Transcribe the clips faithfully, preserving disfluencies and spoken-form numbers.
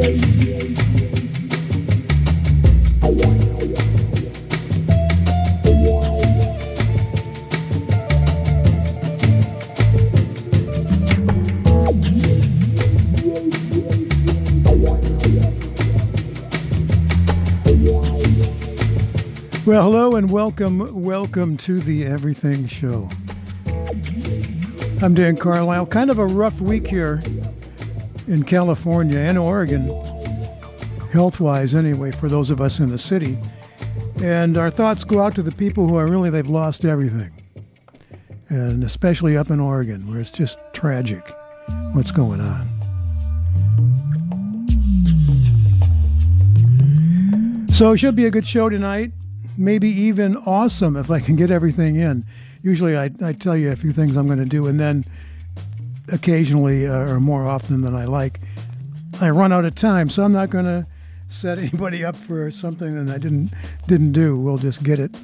Well, hello and welcome, welcome to the Everything Show. I'm Dan Carlisle. Kind of a rough week here in California and Oregon, health-wise anyway, for those of us in the city. And our thoughts go out to the people who are really, they've lost everything. And especially up in Oregon, where it's just tragic what's going on. So it should be a good show tonight. Maybe even awesome if I can get everything in. Usually I, I tell you a few things I'm going to do, and then occasionally, uh, or more often than I like, I run out of time, so I'm not going to set anybody up for something that I didn't didn't do. We'll just get it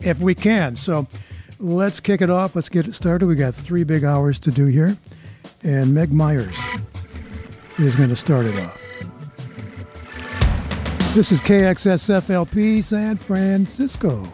if we can. So let's kick it off. Let's get it started. We got three big hours to do here, and Meg Myers is going to start it off. This is K X S F L P, San Francisco.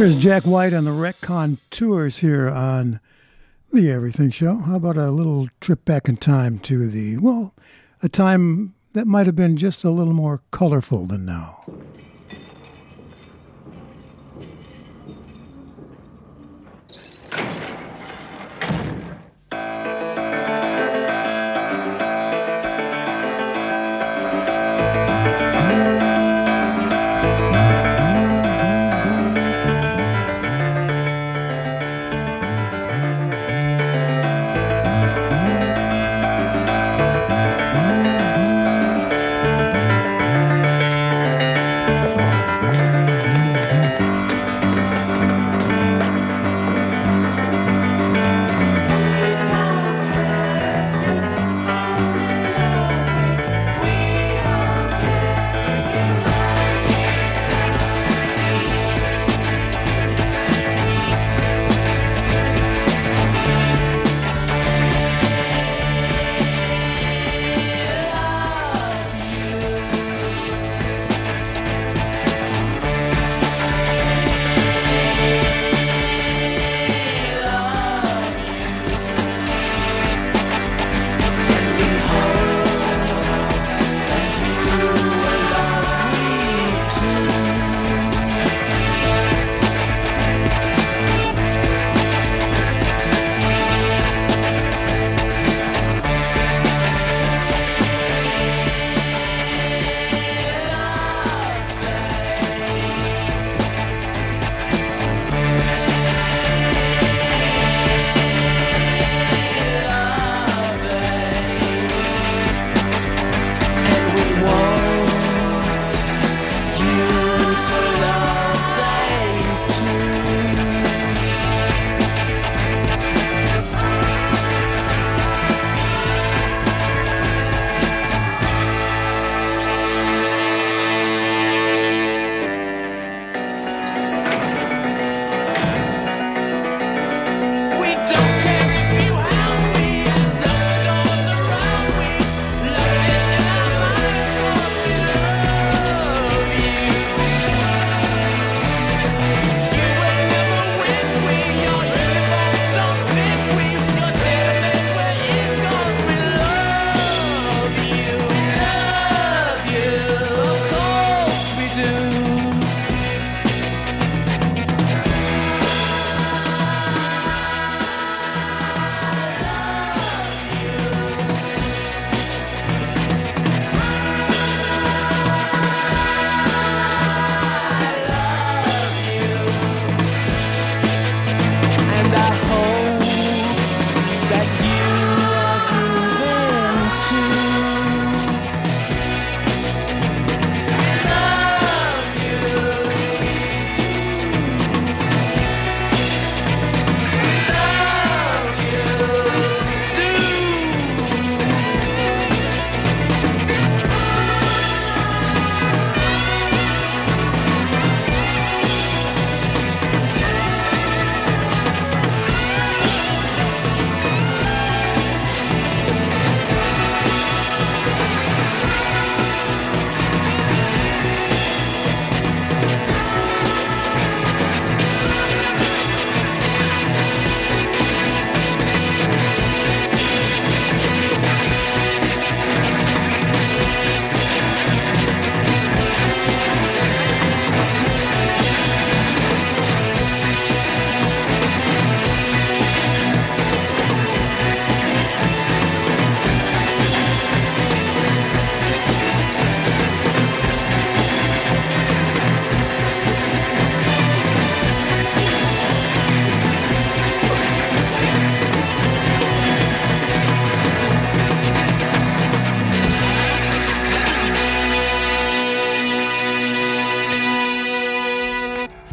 Here's Jack White on the Raconteurs here on The Everything Show. How about a little trip back in time to the, well, a time that might have been just a little more colorful than now.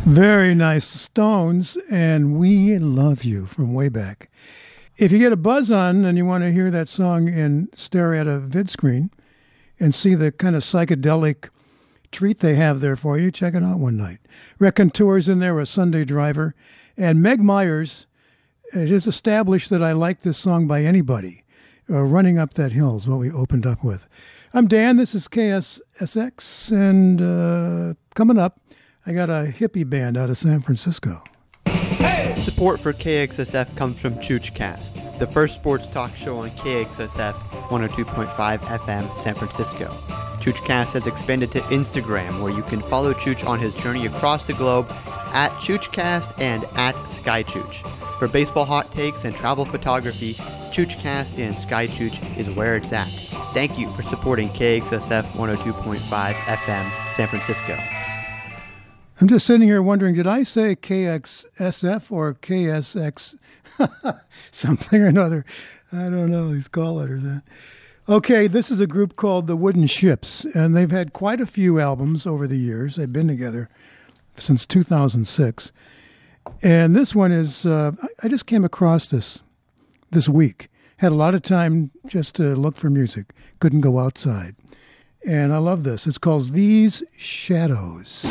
Very nice Stones, and We Love You from way back. If you get a buzz on and you want to hear that song and stare at a vid screen and see the kind of psychedelic treat they have there for you, check it out one night. Raconteurs in there with Sunday Driver. And Meg Myers, it is established that I like this song by anybody. Uh, Running Up That Hill is what we opened up with. I'm Dan, this is K S S X, and uh, coming up, I got a hippie band out of San Francisco. Hey! Support for K X S F comes from ChoochCast, the first sports talk show on K X S F one oh two point five F M San Francisco. ChoochCast has expanded to Instagram, where you can follow Chooch on his journey across the globe at ChoochCast and at Sky Chooch. For baseball hot takes and travel photography, ChoochCast and Sky Chooch is where it's at. Thank you for supporting K X S F one oh two point five F M San Francisco. I'm just sitting here wondering, did I say K X S F or K S X? Something or another. I don't know, these call letters. Huh? Okay, this is a group called the Wooden Ships, and they've had quite a few albums over the years. They've been together since two thousand six. And this one is, uh, I just came across this this week. Had a lot of time just to look for music. Couldn't go outside. And I love this. It's called These Shadows.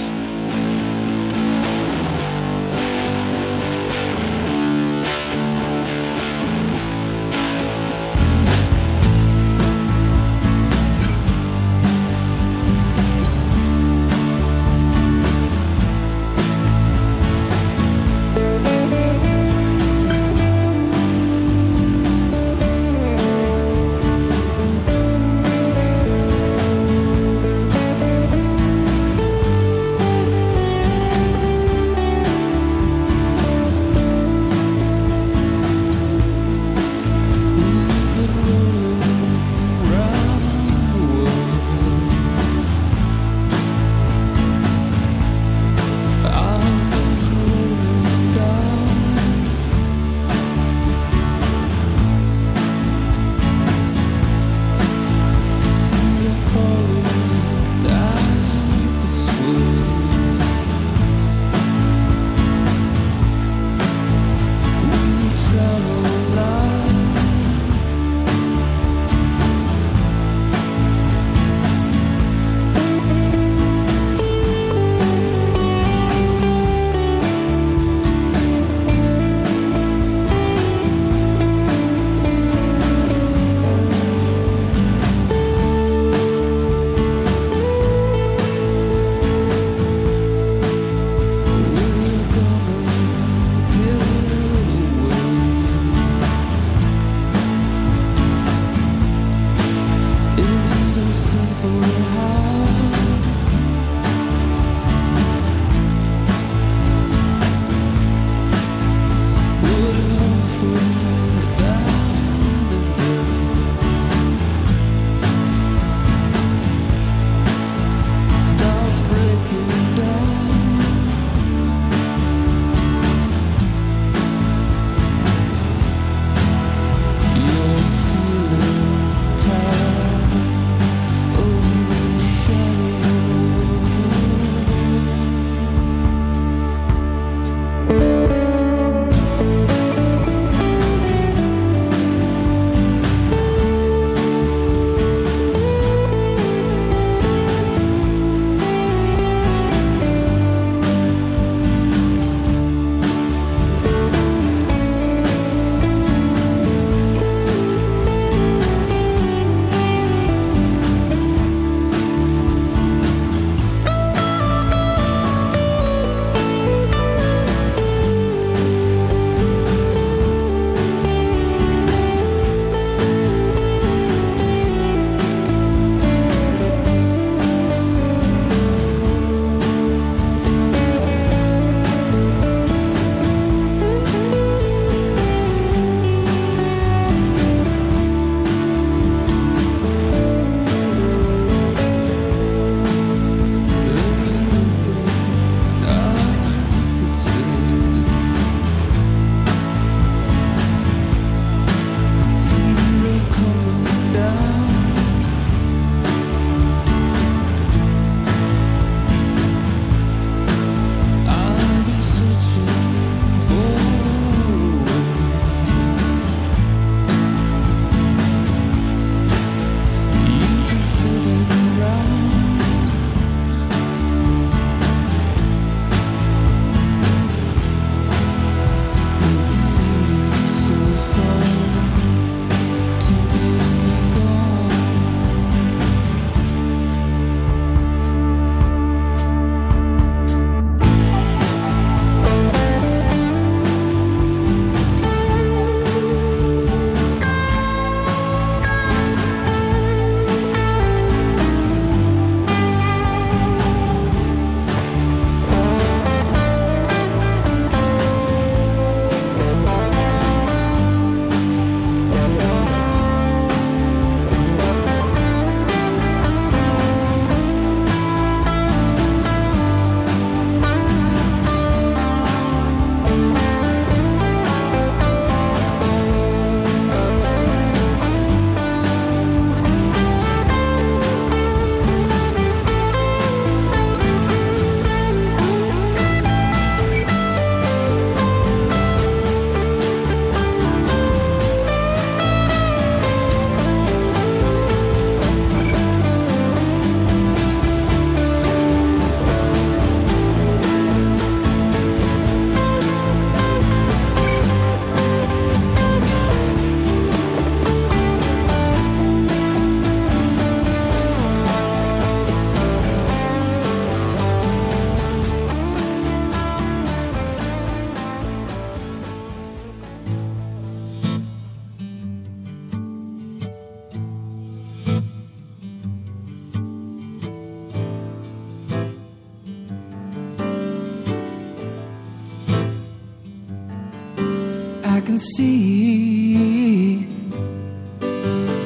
can see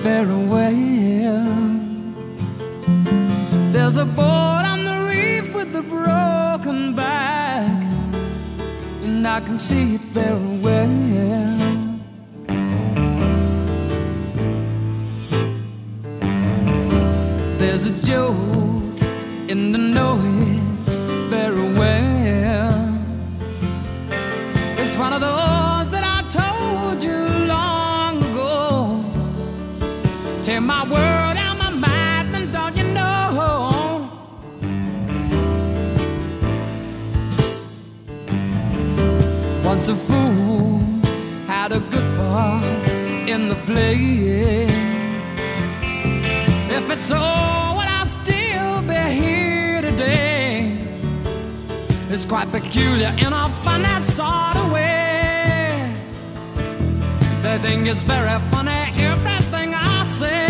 very well. There's a boat on the reef with a broken back, and I can see it very well. There's a joke in the noise very well. It's one of those that I told you long ago. Take my word out my mind, and don't you know? Once a fool had a good part in the play. If it's so, would I still be here today? It's quite peculiar in a funny sort of way. They think it's very funny, everything I say.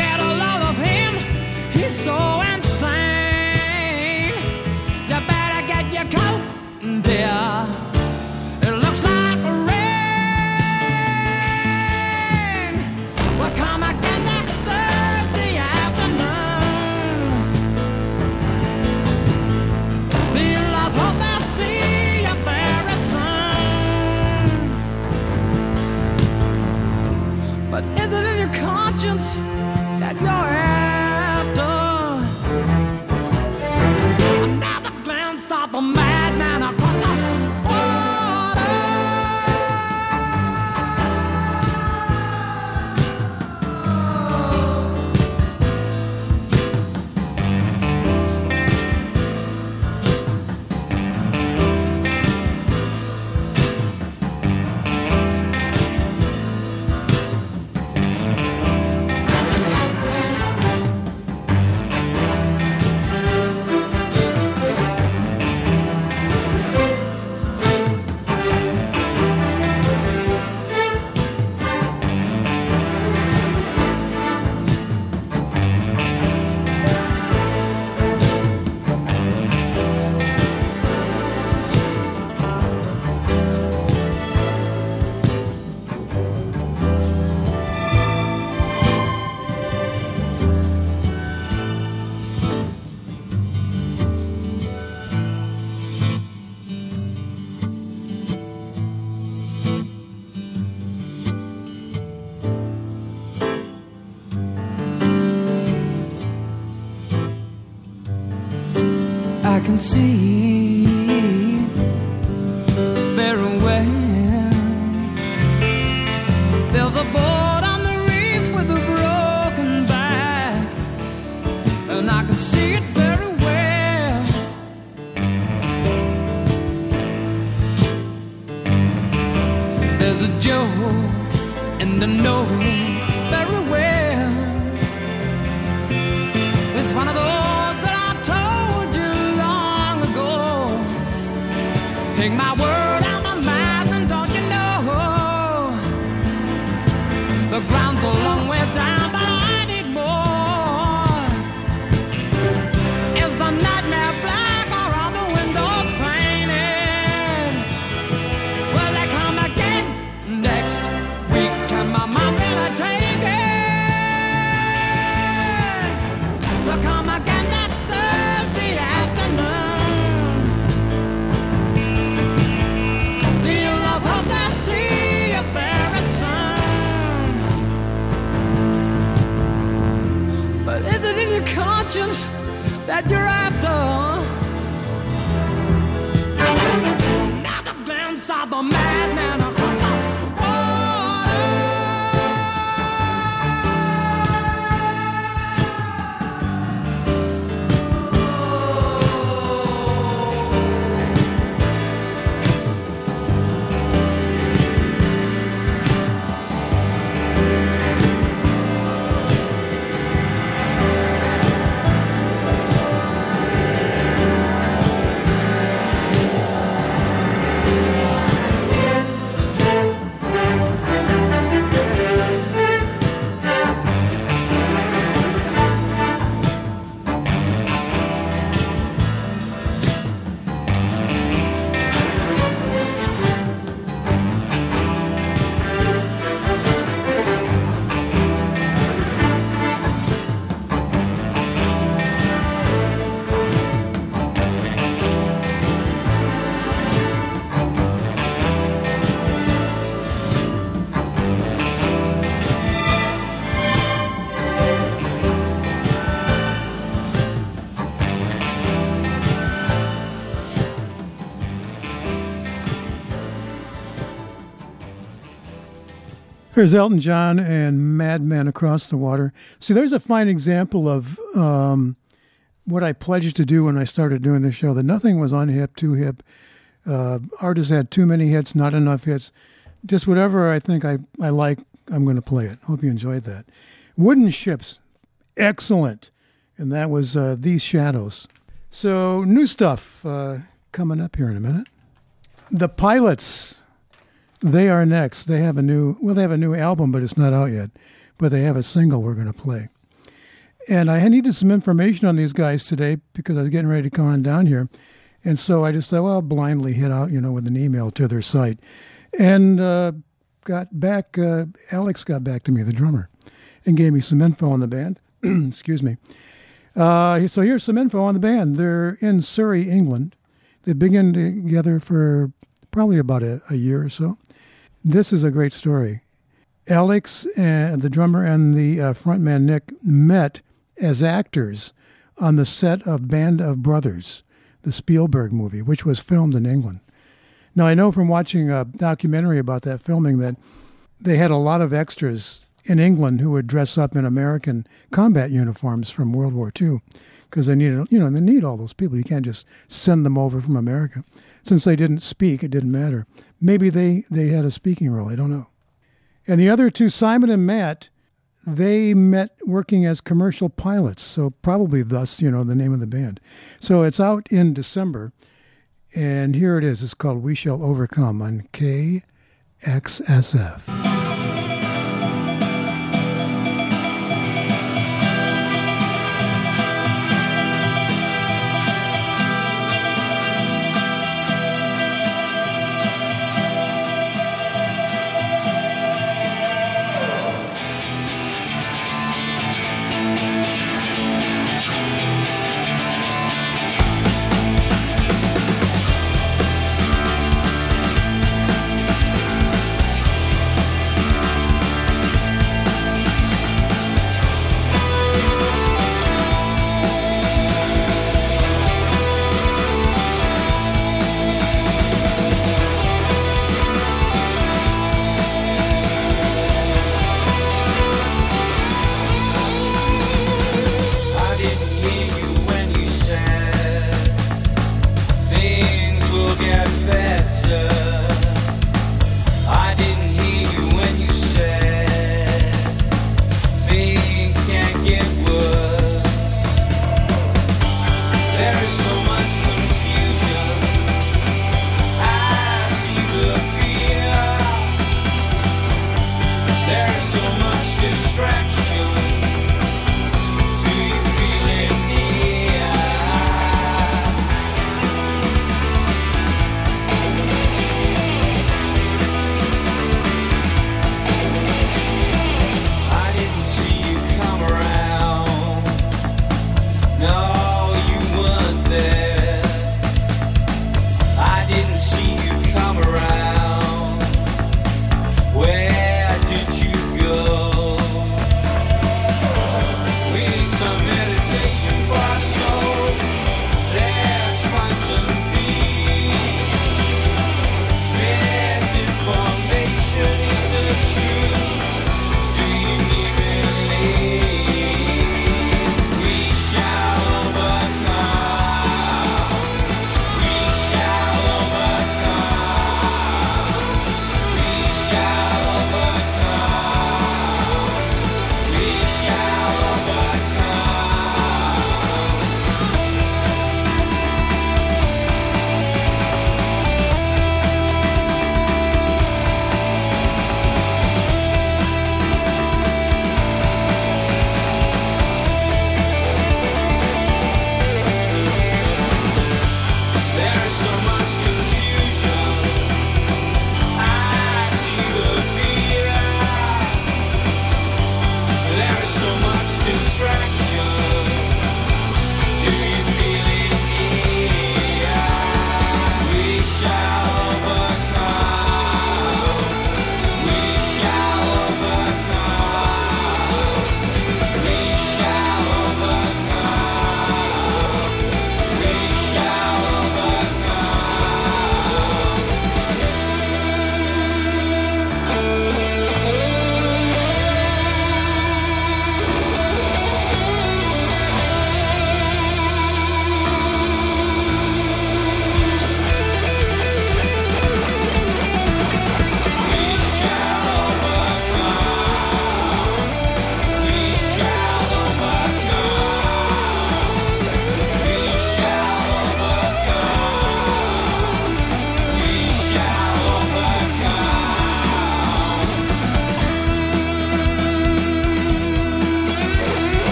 Get a load of him, he's so insane. You better get your coat, dear. Conscience that you're after. Another glance of the madman across the see very well. There's a boat on the reef with a broken back, and I can see it very well. There's a joke in the noise very well. It's one of those. Take my word out my mind, and don't you know? The ground's a long way down, but I need more. Is the nightmare black or are the windows painted? Will they come again next week? Can my mom really take it? They'll come again next Thursday afternoon. Is it in your conscience that you're after? Now the glance of the madman across the Here's Elton John and Madman Across the Water. See, there's a fine example of um, what I pledged to do when I started doing this show, that nothing was unhip, too hip. Uh, artists had too many hits, not enough hits. Just whatever I think I, I like, I'm going to play it. Hope you enjoyed that. Wooden Ships, excellent. And that was uh, These Shadows. So, new stuff uh, coming up here in a minute. The Pilots, they are next. They have a new, well, they have a new album, but it's not out yet. But they have a single we're going to play. And I needed some information on these guys today because I was getting ready to come on down here. And so I just thought, well, I'll blindly hit out, you know, with an email to their site. And uh, got back, uh, Alex got back to me, the drummer, and gave me some info on the band. Excuse me. Uh, so here's some info on the band. They're in Surrey, England. They've been together for probably about a, a year or so. This is a great story. Alex, and the drummer, and the uh, frontman Nick met as actors on the set of Band of Brothers, the Spielberg movie, which was filmed in England. Now, I know from watching a documentary about that filming that they had a lot of extras in England who would dress up in American combat uniforms from World War Two because they needed, you know, they need all those people. You can't just send them over from America. Since they didn't speak, it didn't matter. Maybe they, they had a speaking role. I don't know. And the other two, Simon and Matt, they met working as commercial pilots. So probably thus, you know, the name of the band. So it's out in December. And here it is. It's called We Shall Overcome on K X S F.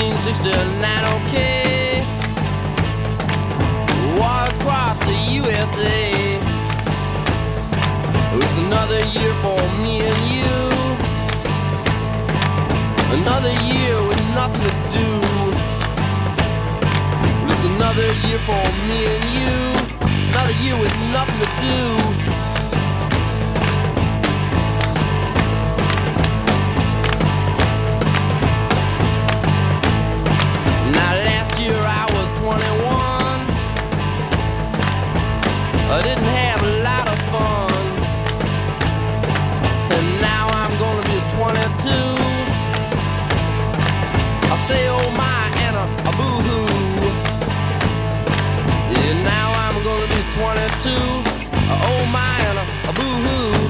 nineteen sixty-nine, okay. Walk across the U S A. It's another year for me and you. Another year with nothing to do. It's another year for me and you. Another year with nothing to do. I didn't have a lot of fun, and now I'm gonna be twenty-two. I say oh my and a, a boo-hoo. Yeah, now I'm gonna be twenty-two. Oh my and a, a boo-hoo.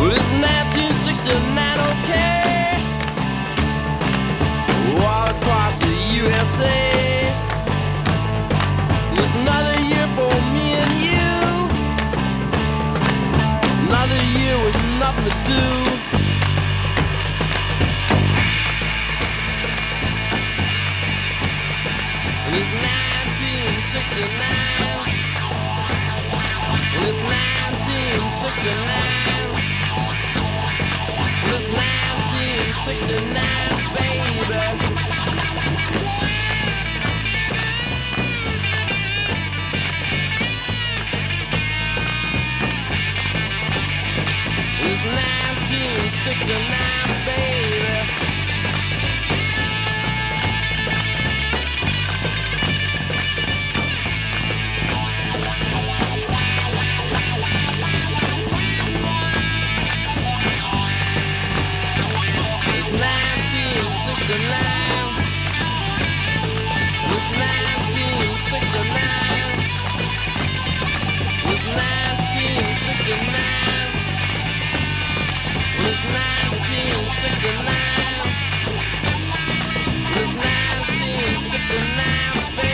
Well, it's nineteen sixty-nine, okay. Across the U S A, it's another year for me and you. Another year with nothing to do. And it's nineteen sixty-nine. And it's nineteen sixty-nine. And it's nineteen sixty-nine, baby. It's nineteen sixty-nine, baby. It's nineteen sixty-nine. It's nineteen sixty-nine. It's nineteen sixty-nine. It's nineteen sixty-nine. It's nineteen sixty-nine, baby.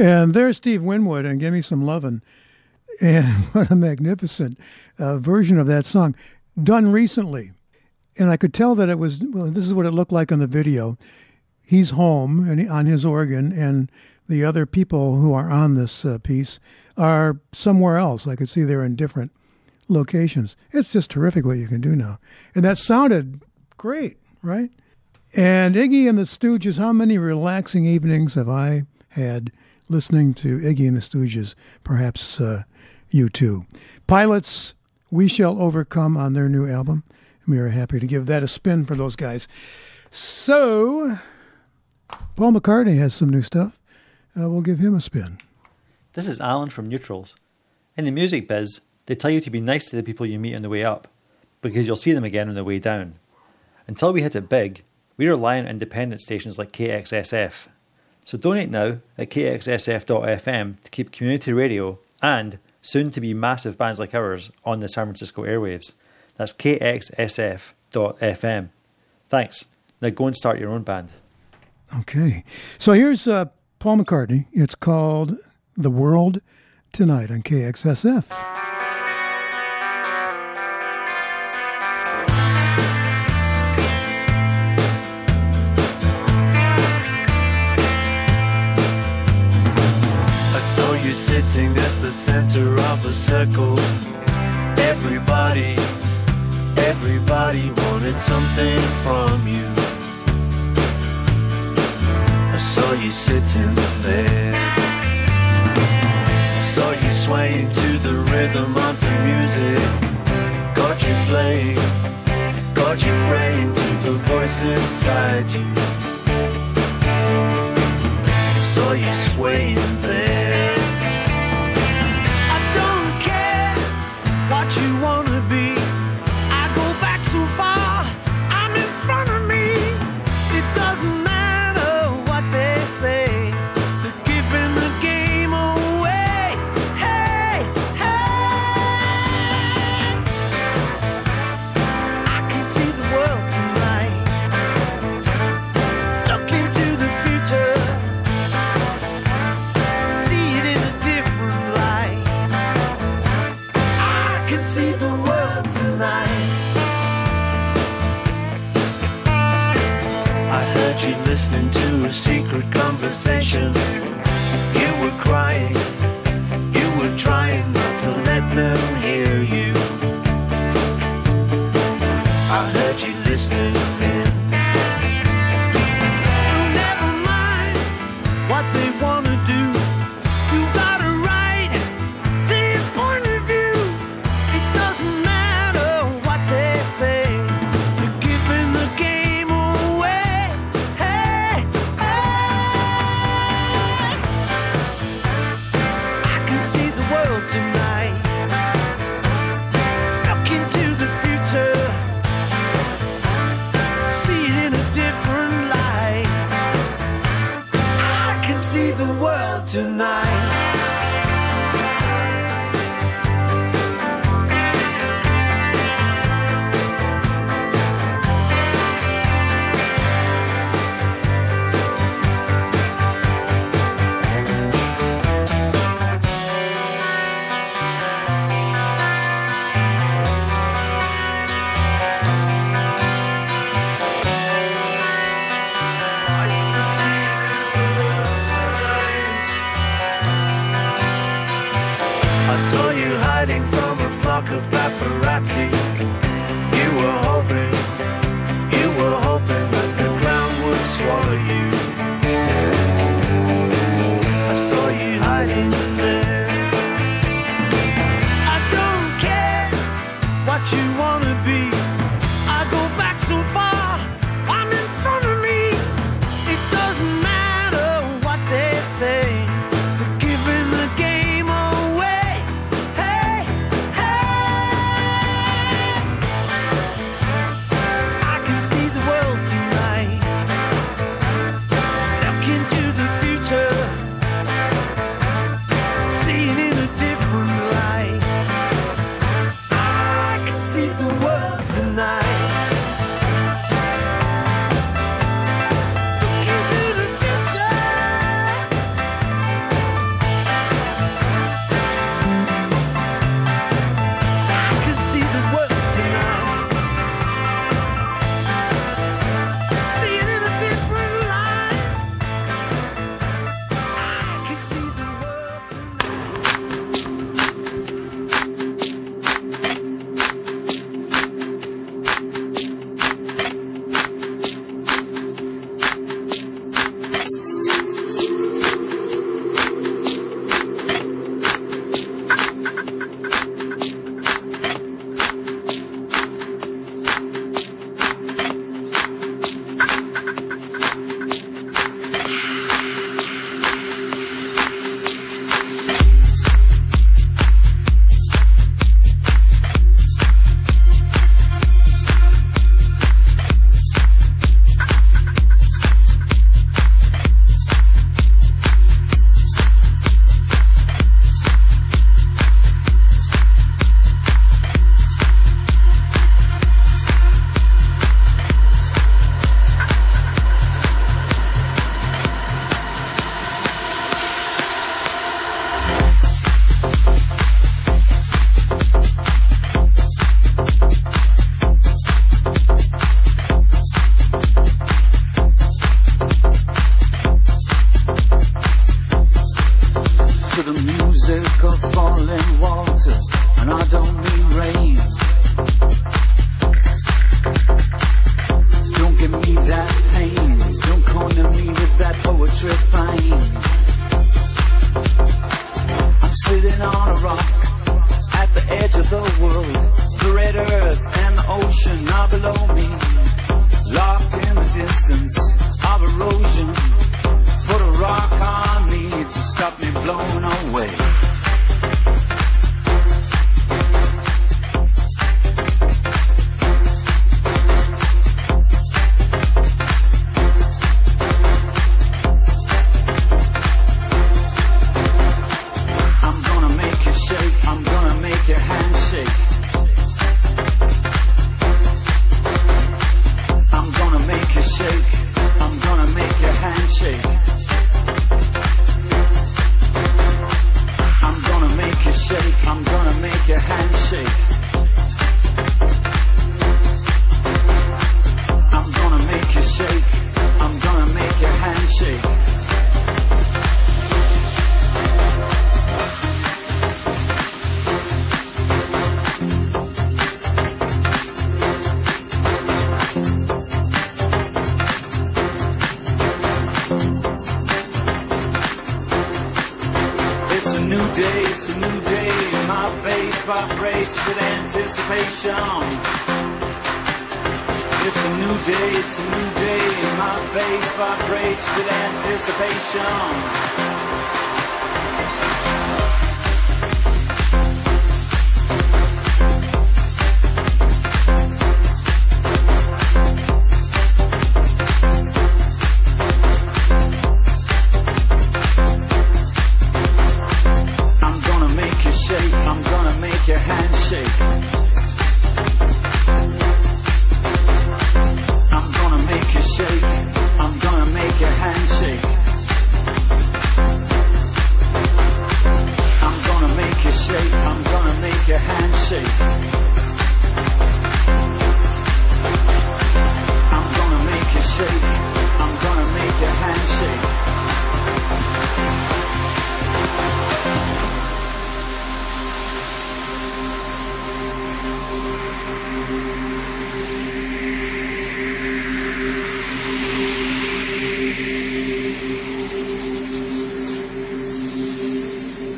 And there's Steve Winwood and Give Me Some Lovin'. And what a magnificent uh, version of that song done recently. And I could tell that it was, well, this is what it looked like on the video. He's home and he, on his organ, and the other people who are on this uh, piece are somewhere else. I could see they're in different locations. It's just terrific what you can do now. And that sounded great, right? And Iggy and the Stooges, how many relaxing evenings have I had listening to Iggy and the Stooges? Perhaps uh, you too. Pilots, We Shall Overcome on their new album. We are happy to give that a spin for those guys. So, Paul McCartney has some new stuff. Uh, we'll give him a spin. This is Alan from Neutrals. In the music biz, they tell you to be nice to the people you meet on the way up, because you'll see them again on the way down. Until we hit it big, we rely on independent stations like K X S F. So donate now at K X S F dot F M to keep community radio and soon-to-be massive bands like ours on the San Francisco airwaves. That's K X S F dot F M. Thanks. Now go and start your own band. Okay. So here's uh, Paul McCartney. It's called The World Tonight on K X S F. I saw you sitting at the center of a circle. Everybody, everybody wanted something from you. I saw you sitting there. I saw you swaying to the rhythm of the music. Got you playing, got you praying to the voice inside you. Saw you swaying there. I don't care what you wanna be. I go back so far, I'm in front of me. It doesn't matter what they say, they're giving the game away. Hey, hey, I can see the world tonight. Look into the future. Listening to a secret conversation. You were crying, you were trying not to let them hear you. I heard you listening in. Oh, never mind what they want to do. You got a right to your point of view. It doesn't matter what they say, they're giving the game away. I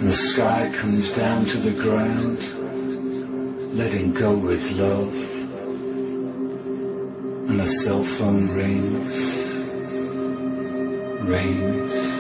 The sky comes down to the ground, letting go with love, and a cell phone rings, rings,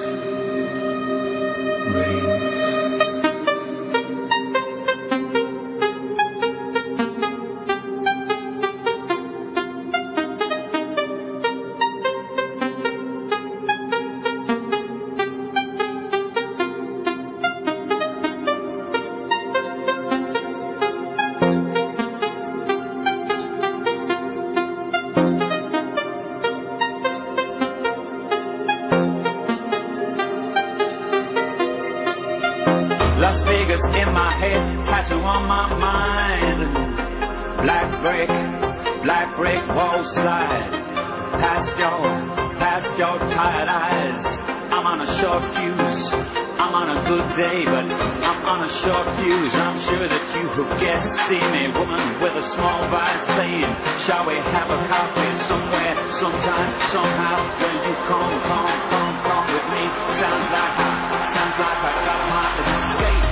shall we have a coffee somewhere, sometime, somehow? Will you come, come, come, come? seems like I can't escape.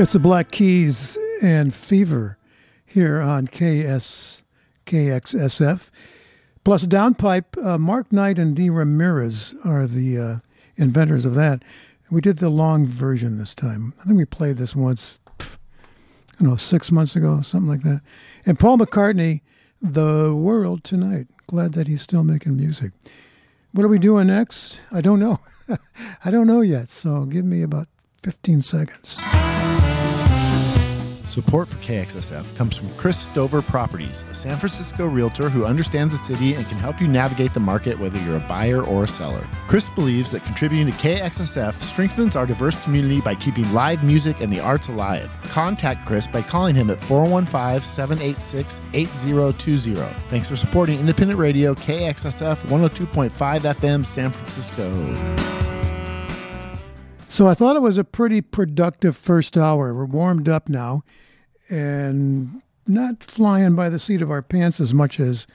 It's the Black Keys and Fever here on K S K X S F. Plus Downpipe, uh, Mark Knight and Dee Ramirez are the uh, inventors of that. We did the long version this time. I think we played this once, I don't know, six months ago, something like that. And Paul McCartney, The World Tonight. Glad that he's still making music. What are we doing next? I don't know. I don't know yet, so give me about fifteen seconds. Support for K X S F comes from Chris Stover Properties, a San Francisco realtor who understands the city and can help you navigate the market whether you're a buyer or a seller. Chris believes that contributing to K X S F strengthens our diverse community by keeping live music and the arts alive. Contact Chris by calling him at four one five, seven eight six, eight zero two zero. Thanks for supporting independent radio K X S F one oh two point five F M San Francisco. So I thought it was a pretty productive first hour. We're warmed up now and not flying by the seat of our pants as much as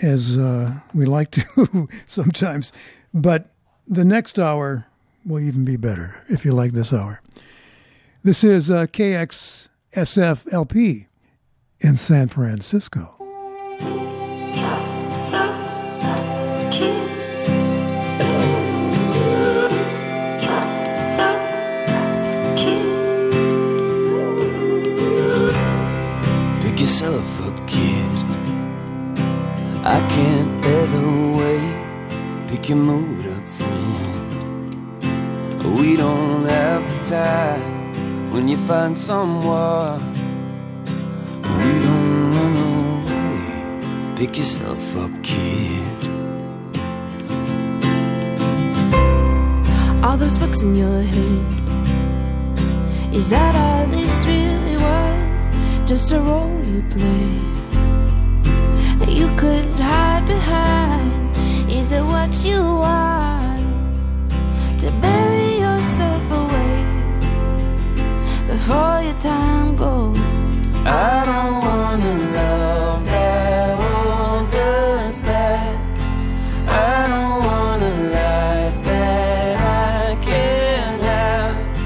as uh, we like to sometimes. But the next hour will even be better if you like this hour. This is uh, K X S F L P in San Francisco. Yourself up, kid. I can't bear the way. Pick your mood up, friend. We don't have the time. When you find someone, we don't run away. Pick yourself up, kid. All those books in your head, is that all this really was? Just a role you played that you could hide behind. Is it what you want? To bury yourself away before your time goes. I don't wanna love that holds us back. I don't want a life that I can't have.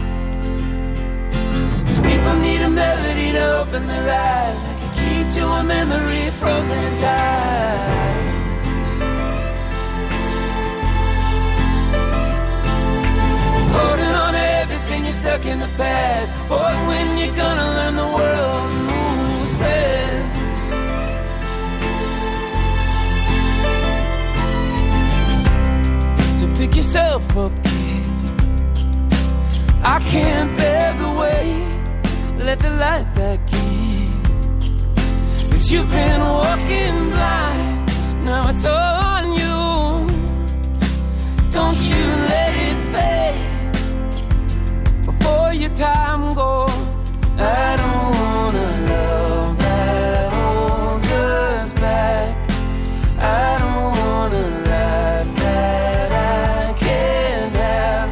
'Cause people need a melody to open their eyes, like a key to a memory frozen in time. Holding on to everything, you're stuck in the past. Boy, when you're gonna learn the world moves fast. So pick yourself up, kid. I can't bear the weight. Let the light back in. 'Cause you've been walking blind. Now it's all on you. Don't you let it fade before your time goes. I don't wanna love that holds us back. I don't wanna life that I can't have.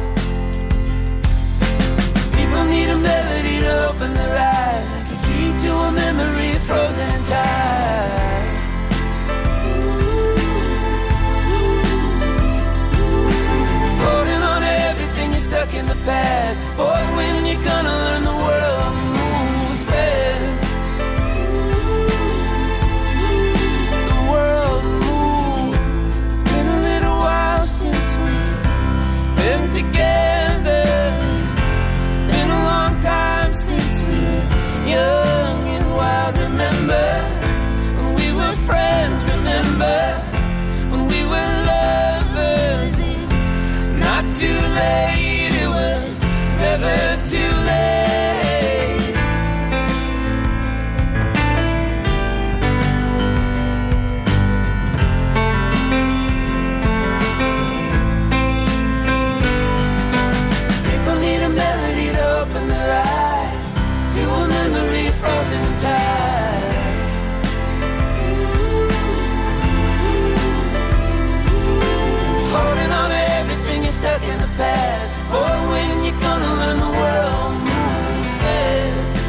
'Cause people need a melody to open their eyes, like a key to a memory frozen in time. Holding on to everything, you're stuck in the past. Boy, when you're gonna learn the world moves fast. The world moves. It's been a little while since we've been together. Been a long time since we were young and wild, remember? When we were friends, remember? When we were lovers, it's not too late, it was never too late. People need a melody to open their eyes to a memory frozen in time. Holding on to everything, you're stuck in the past. Boy, when you're gonna learn the world moves fast.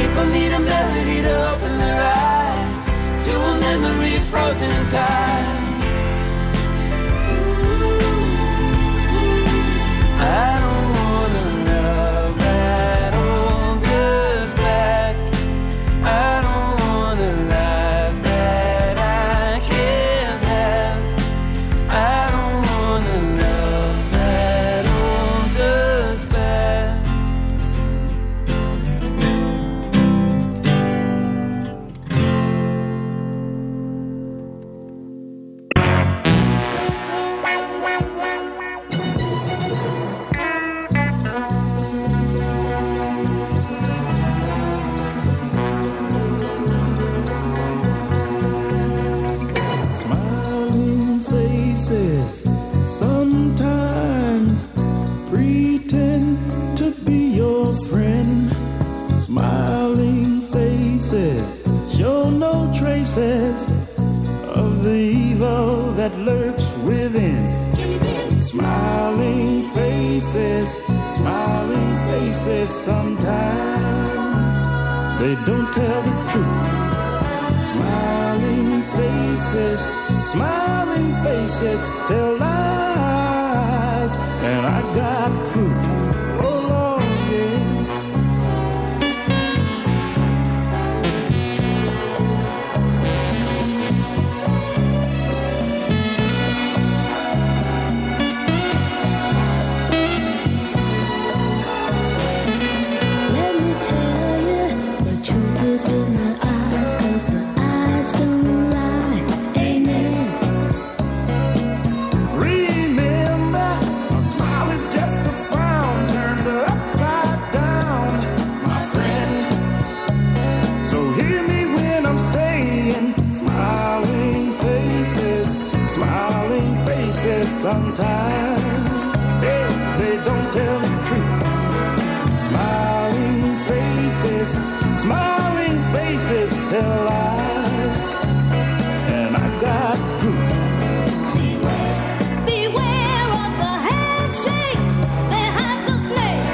People need a melody to open their eyes to a memory frozen in time. pieces of the evil that lurks within. Smiling faces, smiling faces, sometimes they don't tell the truth. Smiling faces, smiling faces tell lies, and I got proof. Sometimes they, they don't tell the truth. Smiling faces, smiling faces tell lies, and I got proof. Beware, beware of the handshake they have to make.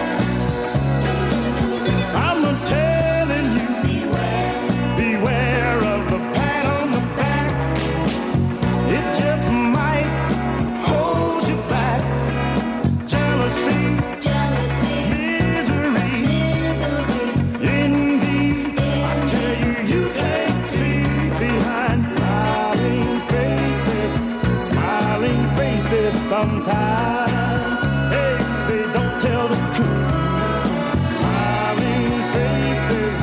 I'm a telling you, beware, beware of the pat on the back. It just might. Sometimes hey, they don't tell the truth. Smiling faces,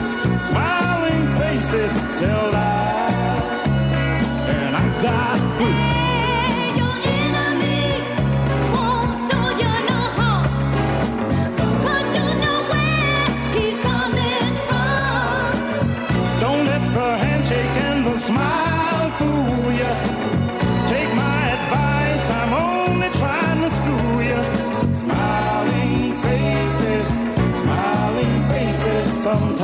smiling faces tell lies, and I got proof. Sometimes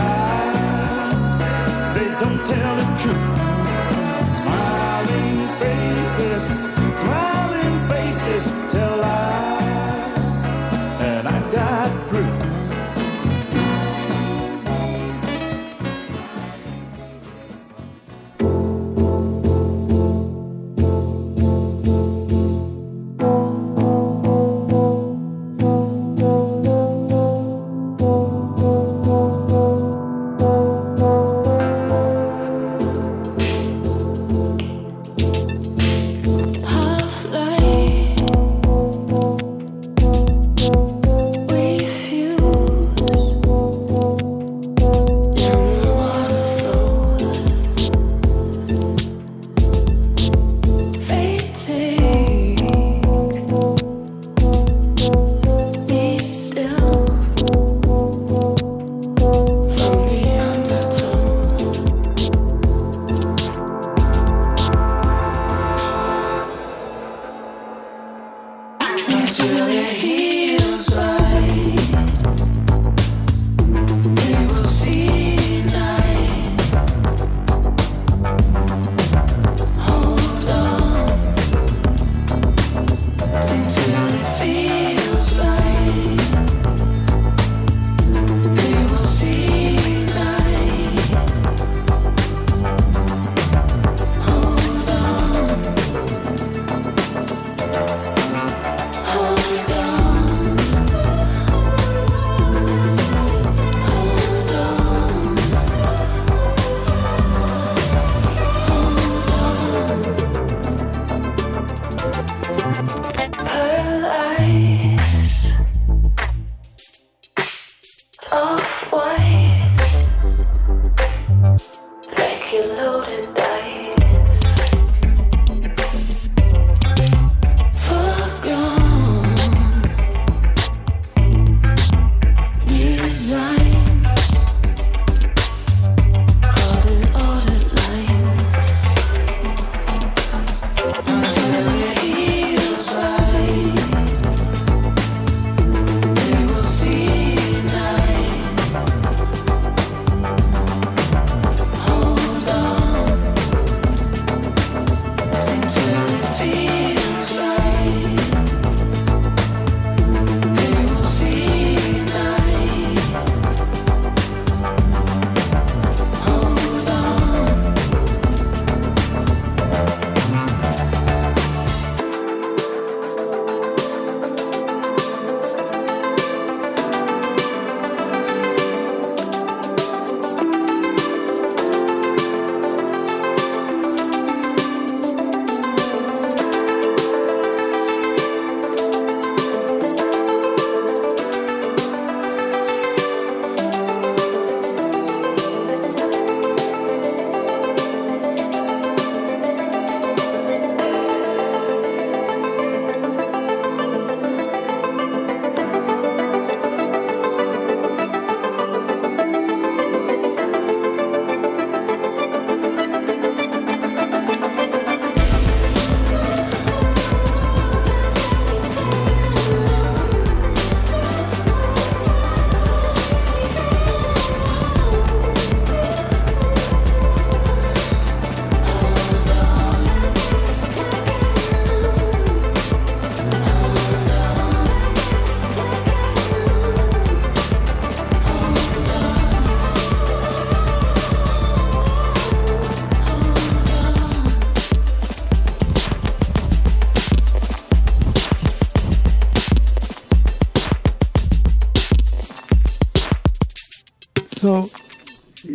they don't tell the truth. Smiling faces, smiling faces tell lies, and I got proof.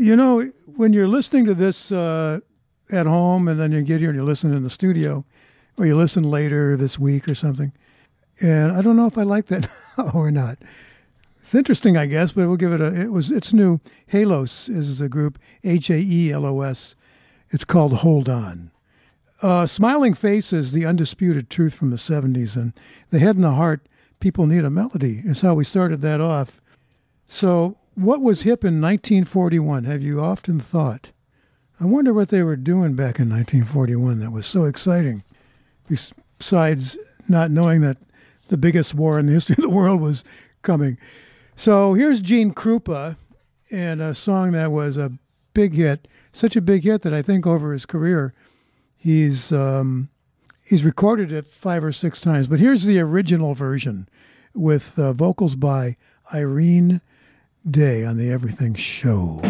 you know, when you're listening to this uh, at home, and then you get here and you listen in the studio, or you listen later this week or something, and I don't know if I like that now or not. It's interesting, I guess, but we'll give it a. It was it's new. Halos is a group, H A E L O S. It's called Hold On. Uh, Smiling Faces, the undisputed truth from the seventies, and the head and the heart. People need a melody is how we started that off. So, what was hip in nineteen forty-one? Have you often thought? I wonder what they were doing back in nineteen forty-one that was so exciting. Besides not knowing that the biggest war in the history of the world was coming. So here's Gene Krupa and a song that was a big hit, such a big hit that I think over his career he's um, he's recorded it five or six times. But here's the original version with uh, vocals by Irene Day on the Everything Show.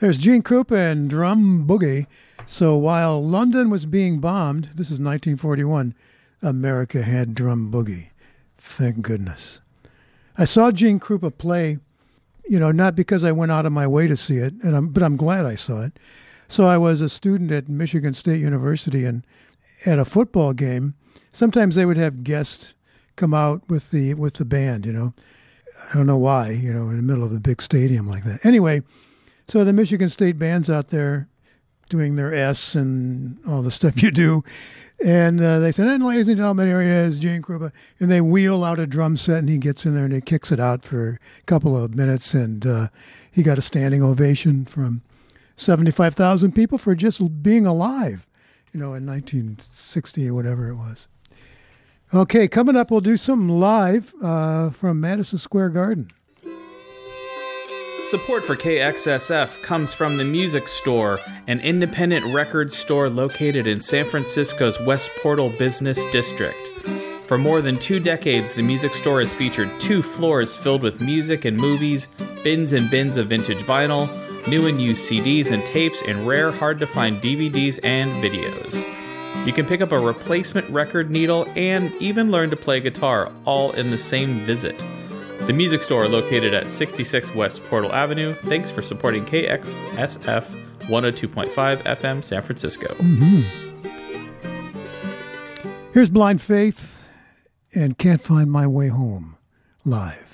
There's Gene Krupa and Drum Boogie. So while London was being bombed, this is nineteen forty-one, America had Drum Boogie. Thank goodness. I saw Gene Krupa play, you know, not because I went out of my way to see it, and I'm, but I'm glad I saw it. So I was a student at Michigan State University, and at a football game, sometimes they would have guests come out with the with the band, you know. I don't know why, you know, in the middle of a big stadium like that. Anyway, so the Michigan State band's out there doing their S and all the stuff you do. And uh, they said, and ladies and gentlemen, here he is, Gene Krupa. And they wheel out a drum set, and he gets in there, and he kicks it out for a couple of minutes. And uh, he got a standing ovation from seventy-five thousand people for just being alive, you know, in nineteen sixty or whatever it was. Okay, coming up, we'll do something live uh, from Madison Square Garden. Support for K X S F comes from The Music Store, an independent record store located in San Francisco's West Portal Business District. For more than two decades, The Music Store has featured two floors filled with music and movies, bins and bins of vintage vinyl, new and used C Ds and tapes, and rare, hard-to-find D V Ds and videos. You can pick up a replacement record needle and even learn to play guitar, all in the same visit. The Music Store, located at sixty-six West Portal Avenue. Thanks for supporting K X S F one oh two point five F M San Francisco. Mm-hmm. Here's Blind Faith and Can't Find My Way Home live.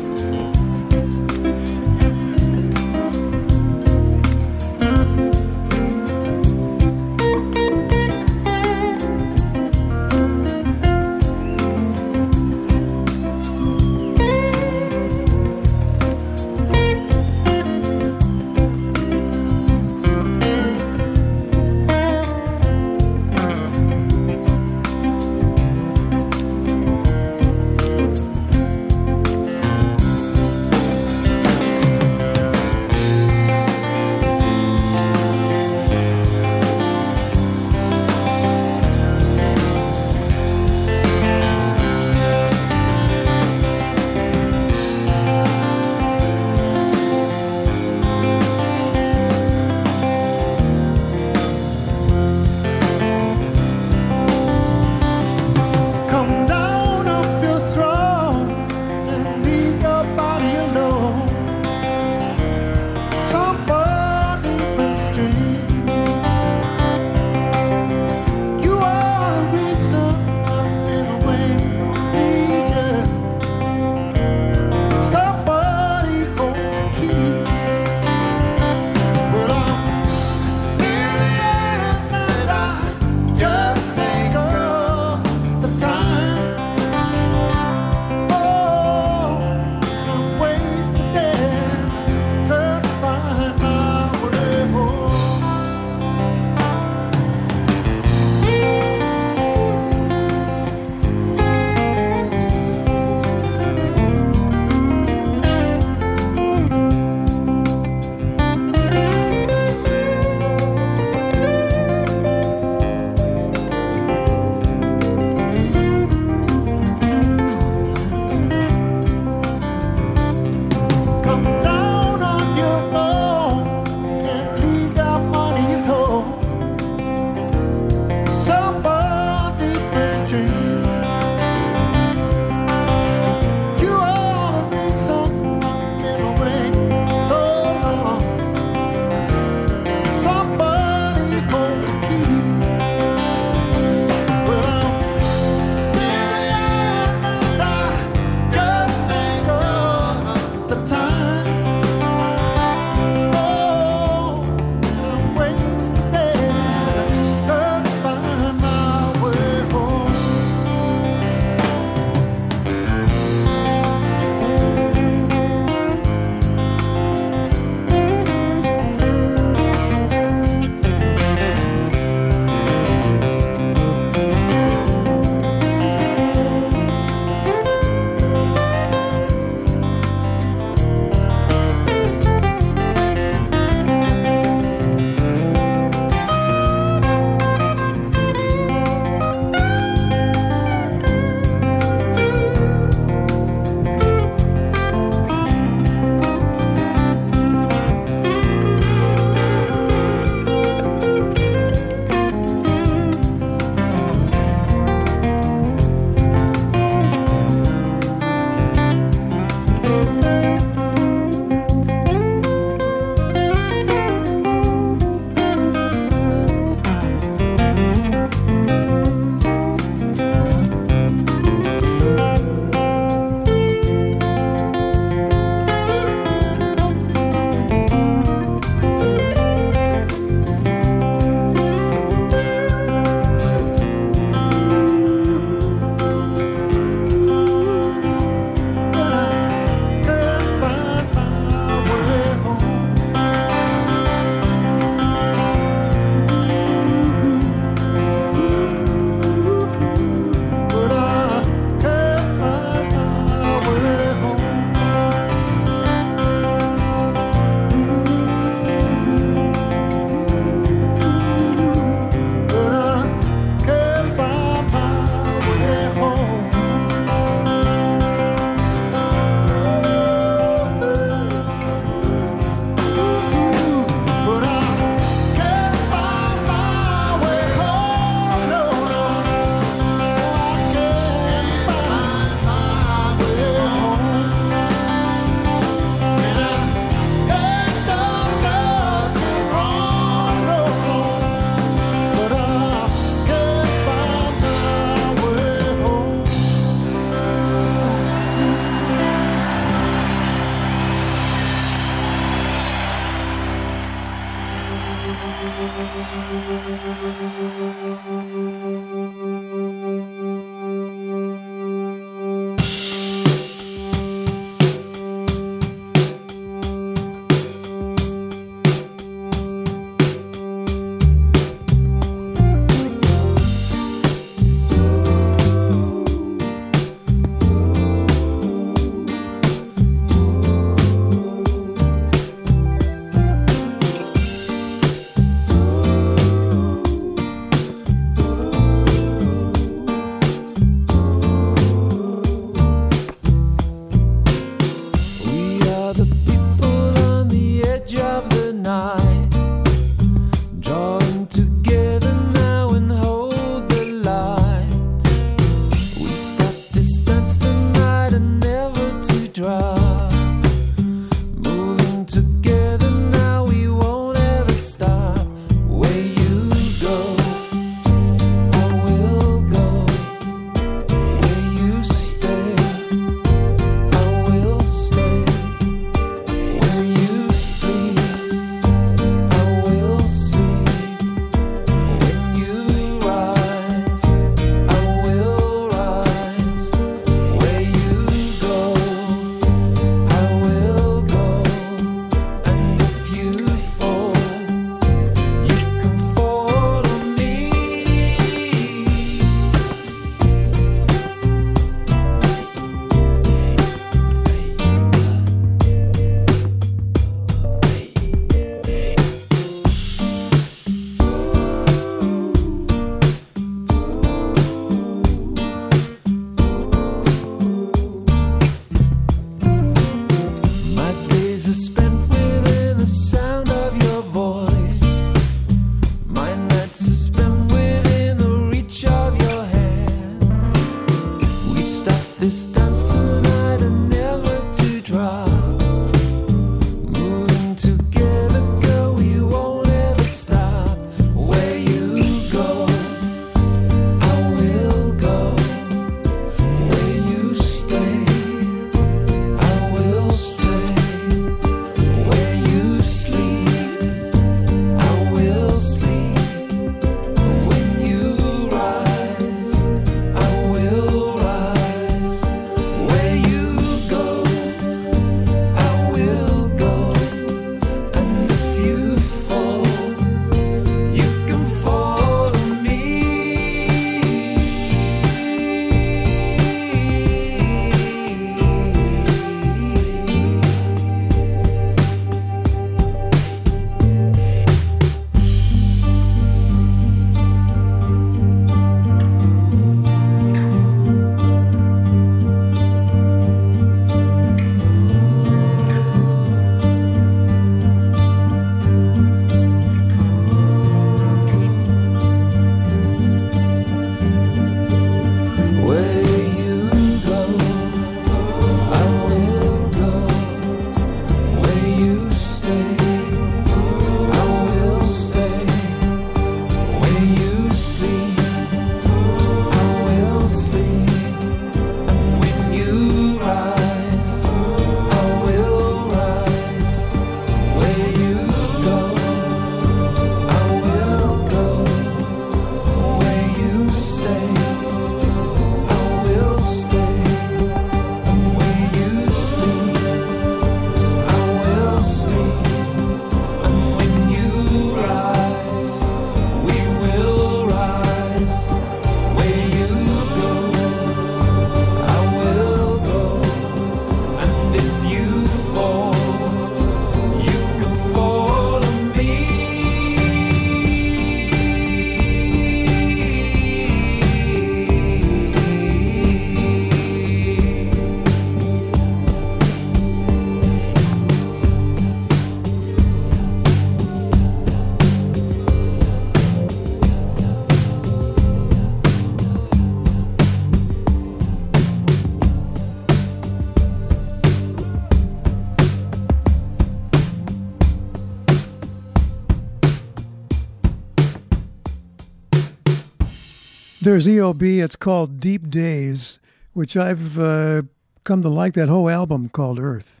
There's E O B, it's called Deep Days, which I've uh, come to like. That whole album called Earth,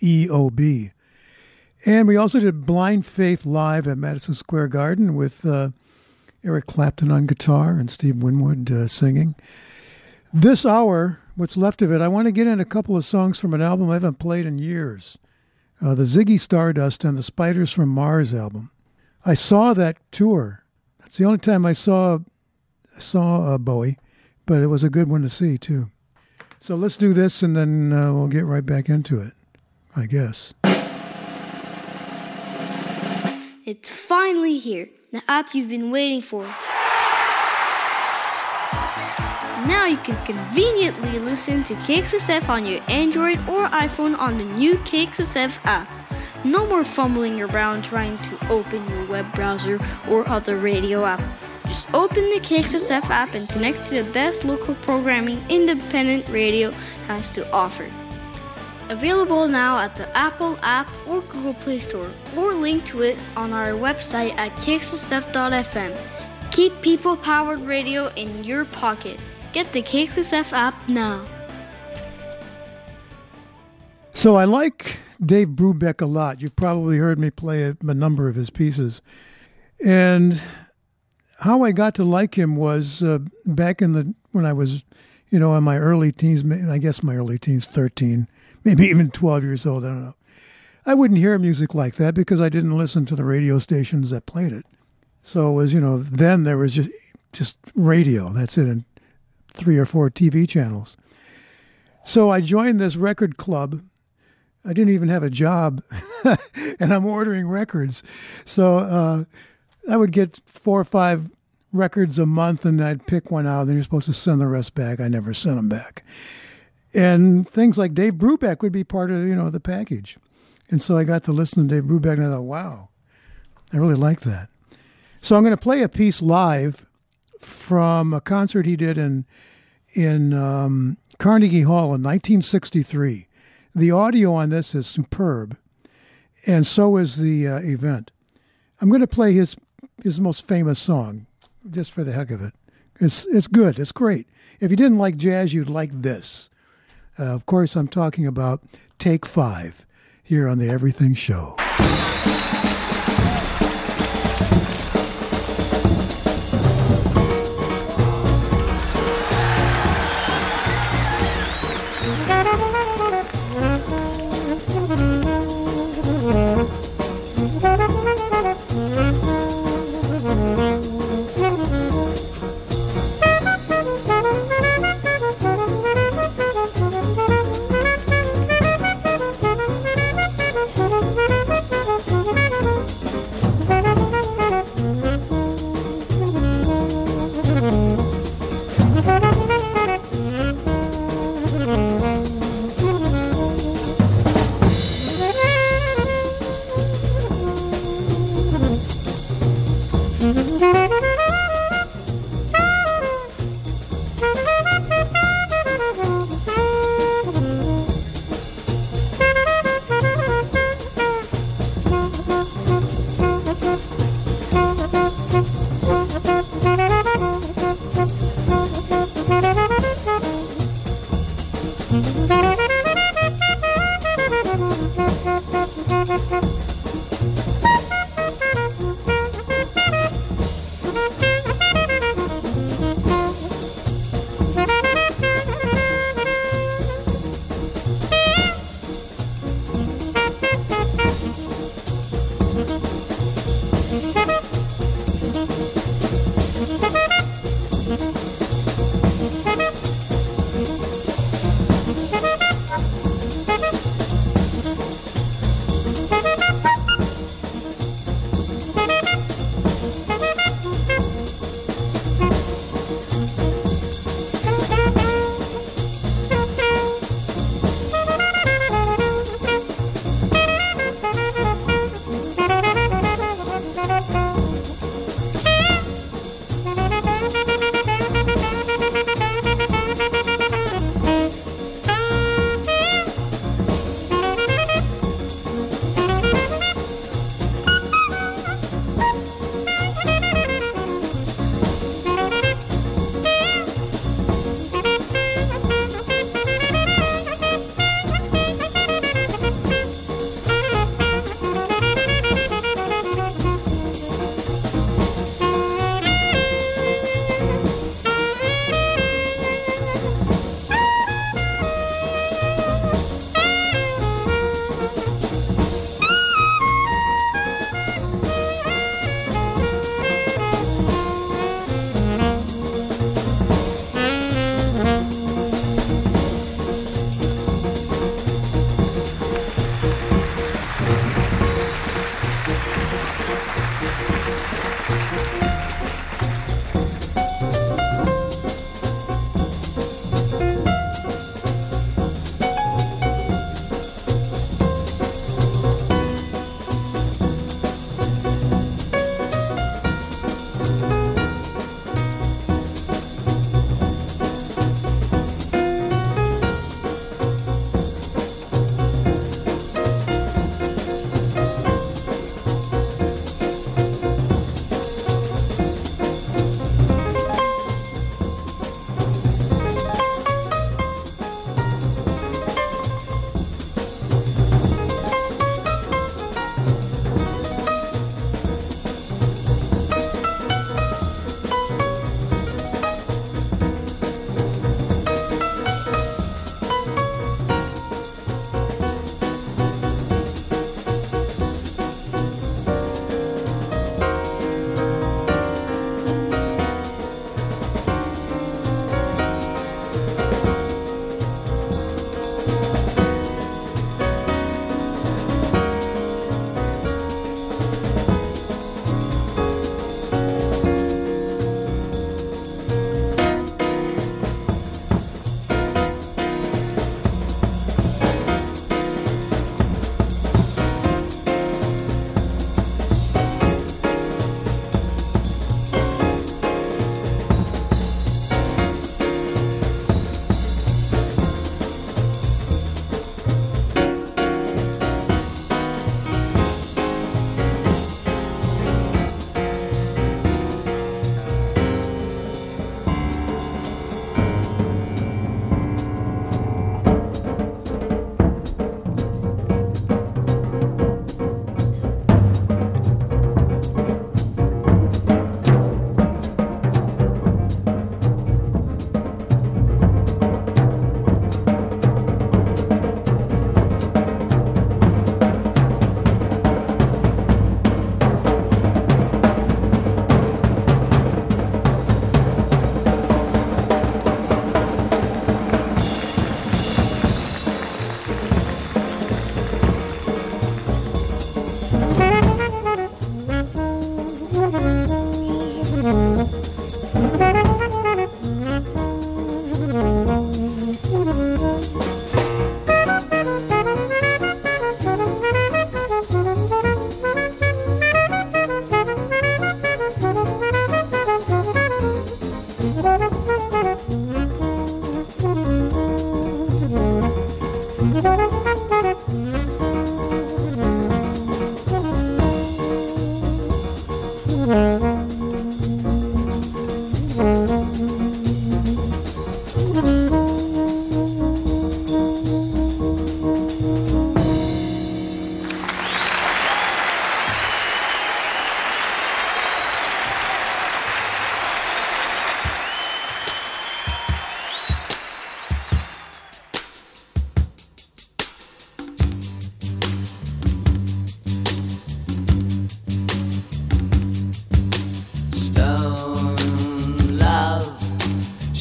E O B. And we also did Blind Faith live at Madison Square Garden with uh, Eric Clapton on guitar and Steve Winwood uh, singing. This hour, what's left of it, I want to get in a couple of songs from an album I haven't played in years. Uh, the Ziggy Stardust and the Spiders from Mars album. I saw that tour. That's the only time I saw saw uh, Bowie, but it was a good one to see, too. So let's do this, and then uh, we'll get right back into it, I guess. It's finally here. The apps you've been waiting for. Now you can conveniently listen to K X S F on your Android or iPhone on the new K X S F app. No more fumbling around trying to open your web browser or other radio app. Just open the K X S F app and connect to the best local programming independent radio has to offer. Available now at the Apple app or Google Play Store, or link to it on our website at K X S F dot F M. Keep people-powered radio in your pocket. Get the K X S F app now. So I like Dave Brubeck a lot. You've probably heard me play a, a number of his pieces. And how I got to like him was uh, back in the, when I was, you know, in my early teens, I guess my early teens, thirteen, maybe even twelve years old, I don't know. I wouldn't hear music like that because I didn't listen to the radio stations that played it. So it was, you know, then there was just just radio, that's it, and three or four T V channels. So I joined this record club. I didn't even have a job, and I'm ordering records. So uh, I would get four or five records a month, and I'd pick one out, and then you're supposed to send the rest back. I never sent them back. And things like Dave Brubeck would be part of, you know, the package. And so I got to listen to Dave Brubeck, and I thought, wow, I really like that. So I'm going to play a piece live from a concert he did in in um, Carnegie Hall in nineteen sixty-three. The audio on this is superb, and so is the uh, event. I'm going to play his his most famous song, just for the heck of it. It's it's good. It's great. If you didn't like jazz, you'd like this. Uh, of course, I'm talking about Take Five here on the Everything Show.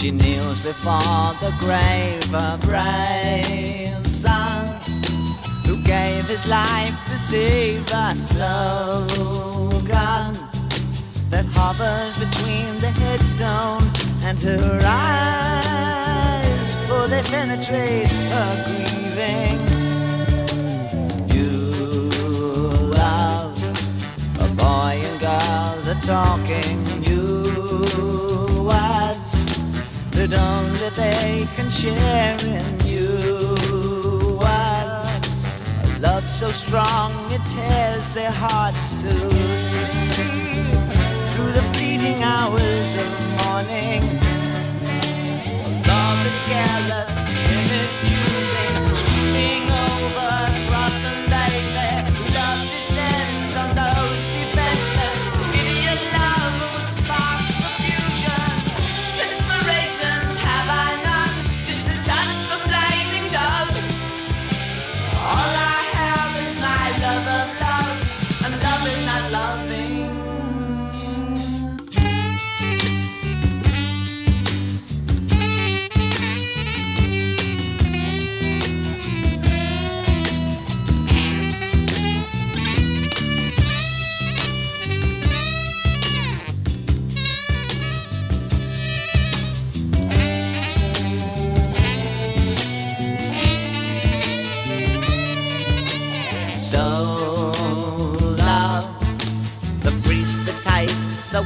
She kneels before the grave of brave son, who gave his life to save the slogan that hovers between the headstone and her eyes, for they penetrate her grieving. Boy and girl, they're talking new words that only they can share in you words. A love so strong it tears their hearts to sleep through the fleeting hours of the morning. Love is careless in its choosing, sweeping over cross and lightly. Love descends on those.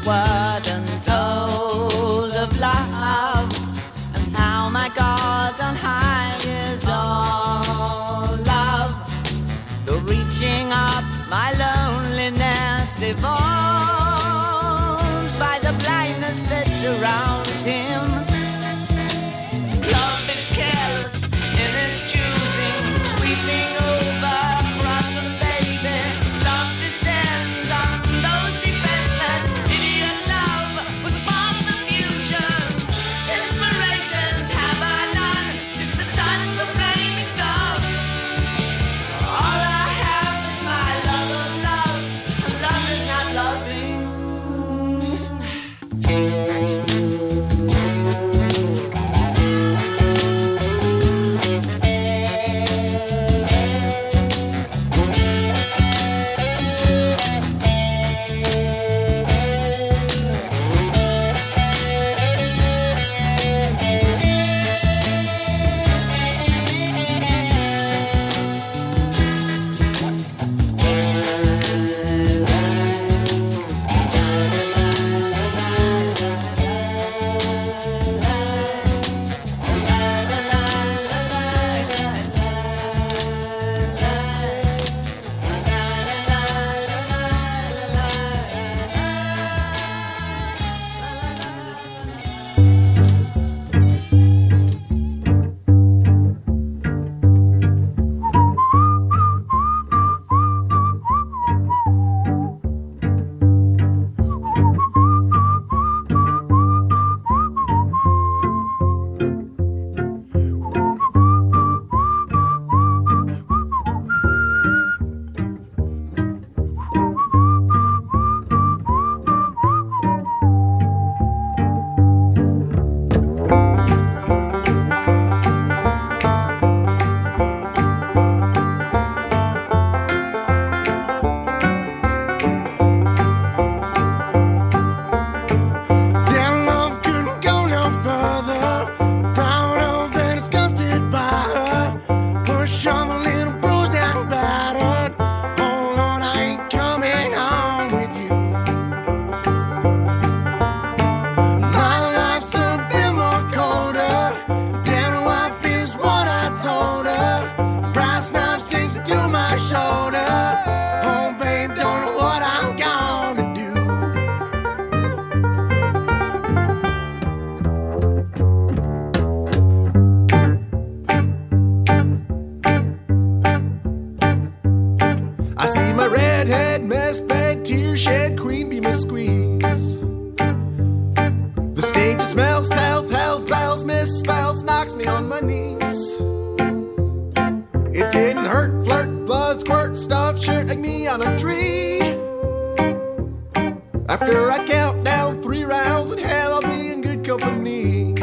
Word untold of love, and how my God on high is all love. The reaching up my loneliness evolves by the blindness that surrounds him. Love is careless in its choosing, sweeping over. After I count down three rounds, in hell I'll be in good company.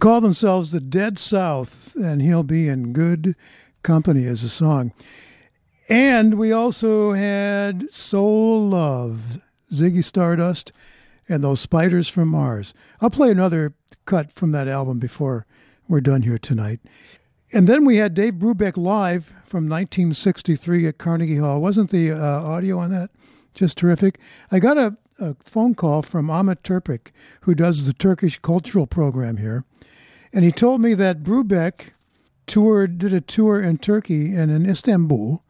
They call themselves the Dead South, and He'll Be in Good Company is a song. And we also had Soul Love, Ziggy Stardust, and Those Spiders from Mars. I'll play another cut from that album before we're done here tonight. And then we had Dave Brubeck live from nineteen sixty-three at Carnegie Hall. Wasn't the uh, audio on that just terrific? I got a, a phone call from Ahmet Turpik, who does the Turkish cultural program here. And he told me that Brubeck toured, did a tour in Turkey and in Istanbul,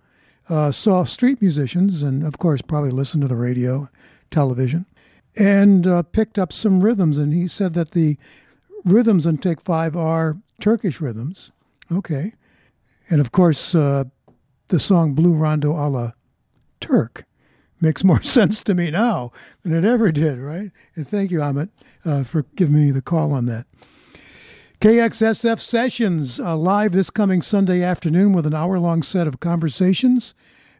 uh, saw street musicians and, of course, probably listened to the radio, television, and uh, picked up some rhythms. And he said that the rhythms in Take Five are Turkish rhythms. Okay. And of course, uh, the song Blue Rondo a la Turk makes more sense to me now than it ever did, right? And thank you, Ahmet, uh, for giving me the call on that. K X S F Sessions, uh, live this coming Sunday afternoon with an hour-long set of conversations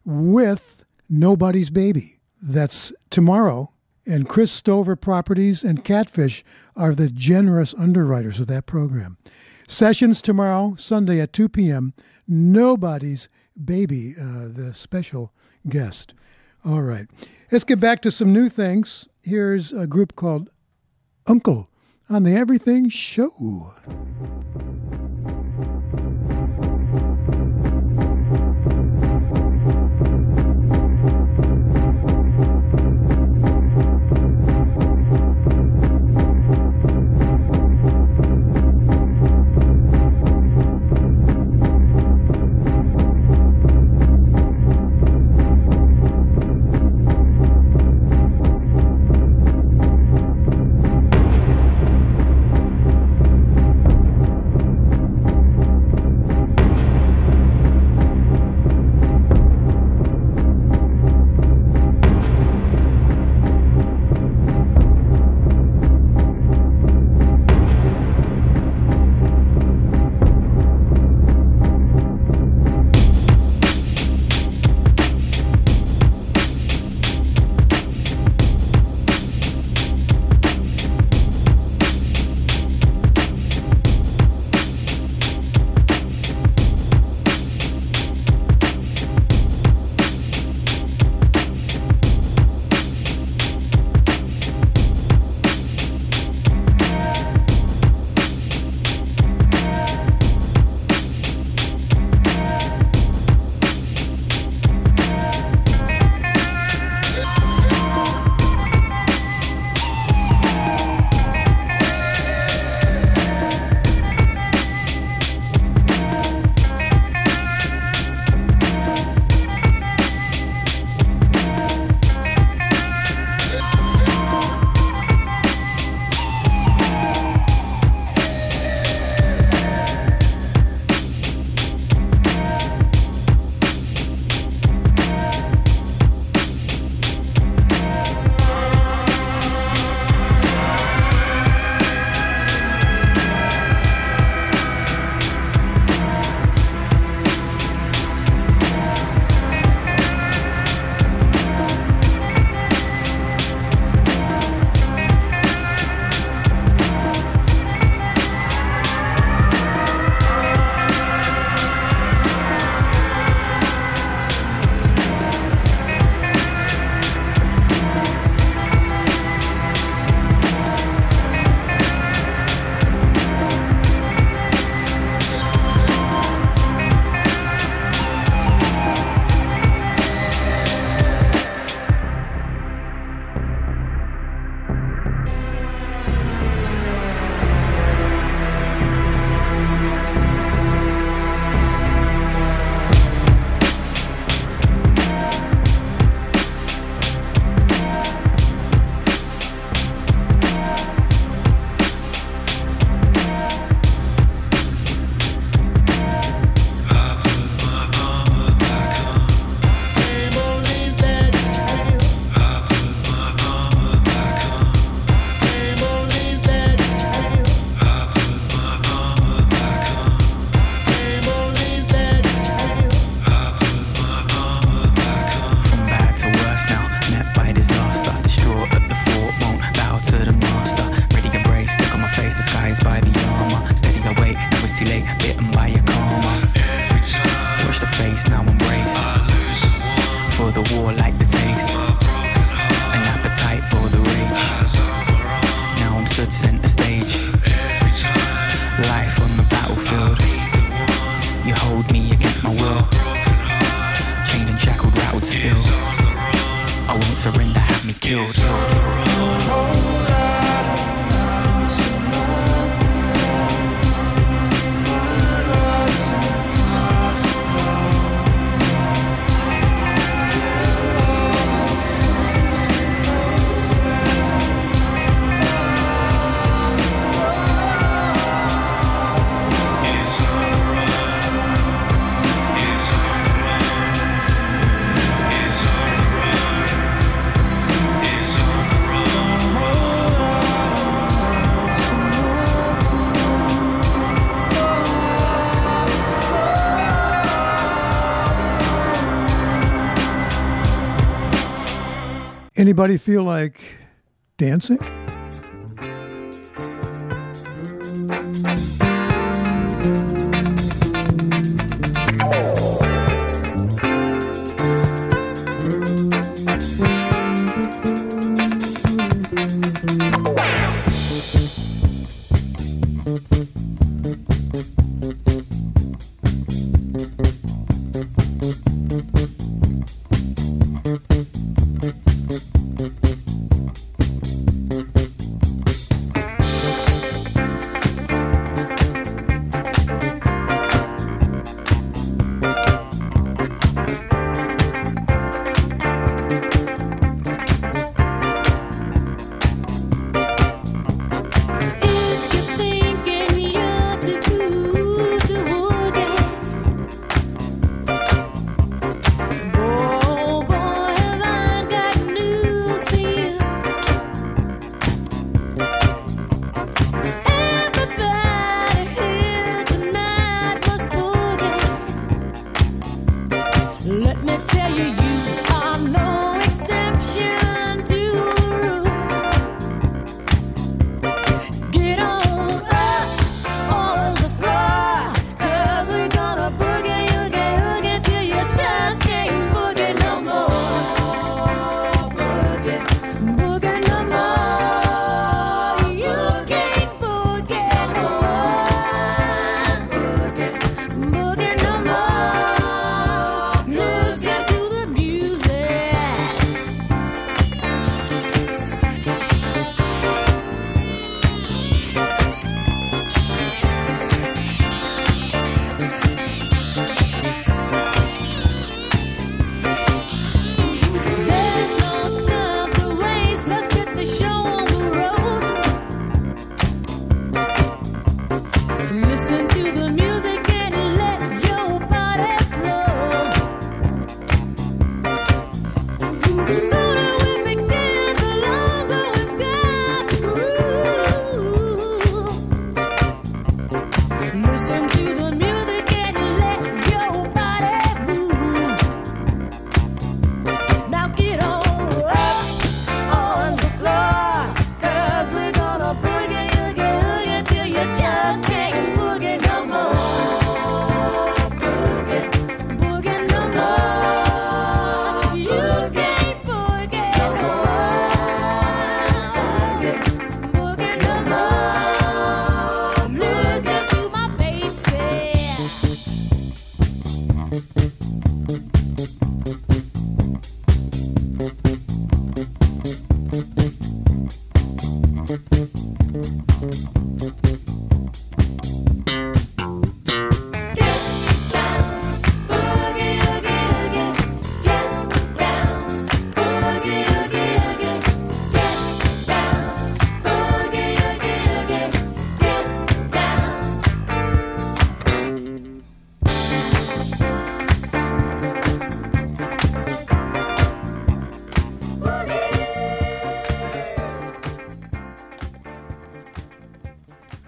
with Nobody's Baby. That's tomorrow. And Chris Stover Properties and Catfish are the generous underwriters of that program. Sessions tomorrow, Sunday at two p.m. Nobody's Baby, uh, the special guest. All right. Let's get back to some new things. Here's a group called Uncle on the Everything Show. hold me against my will. Chained and shackled, rattled still. I won't surrender, have me killed. Anybody feel like dancing?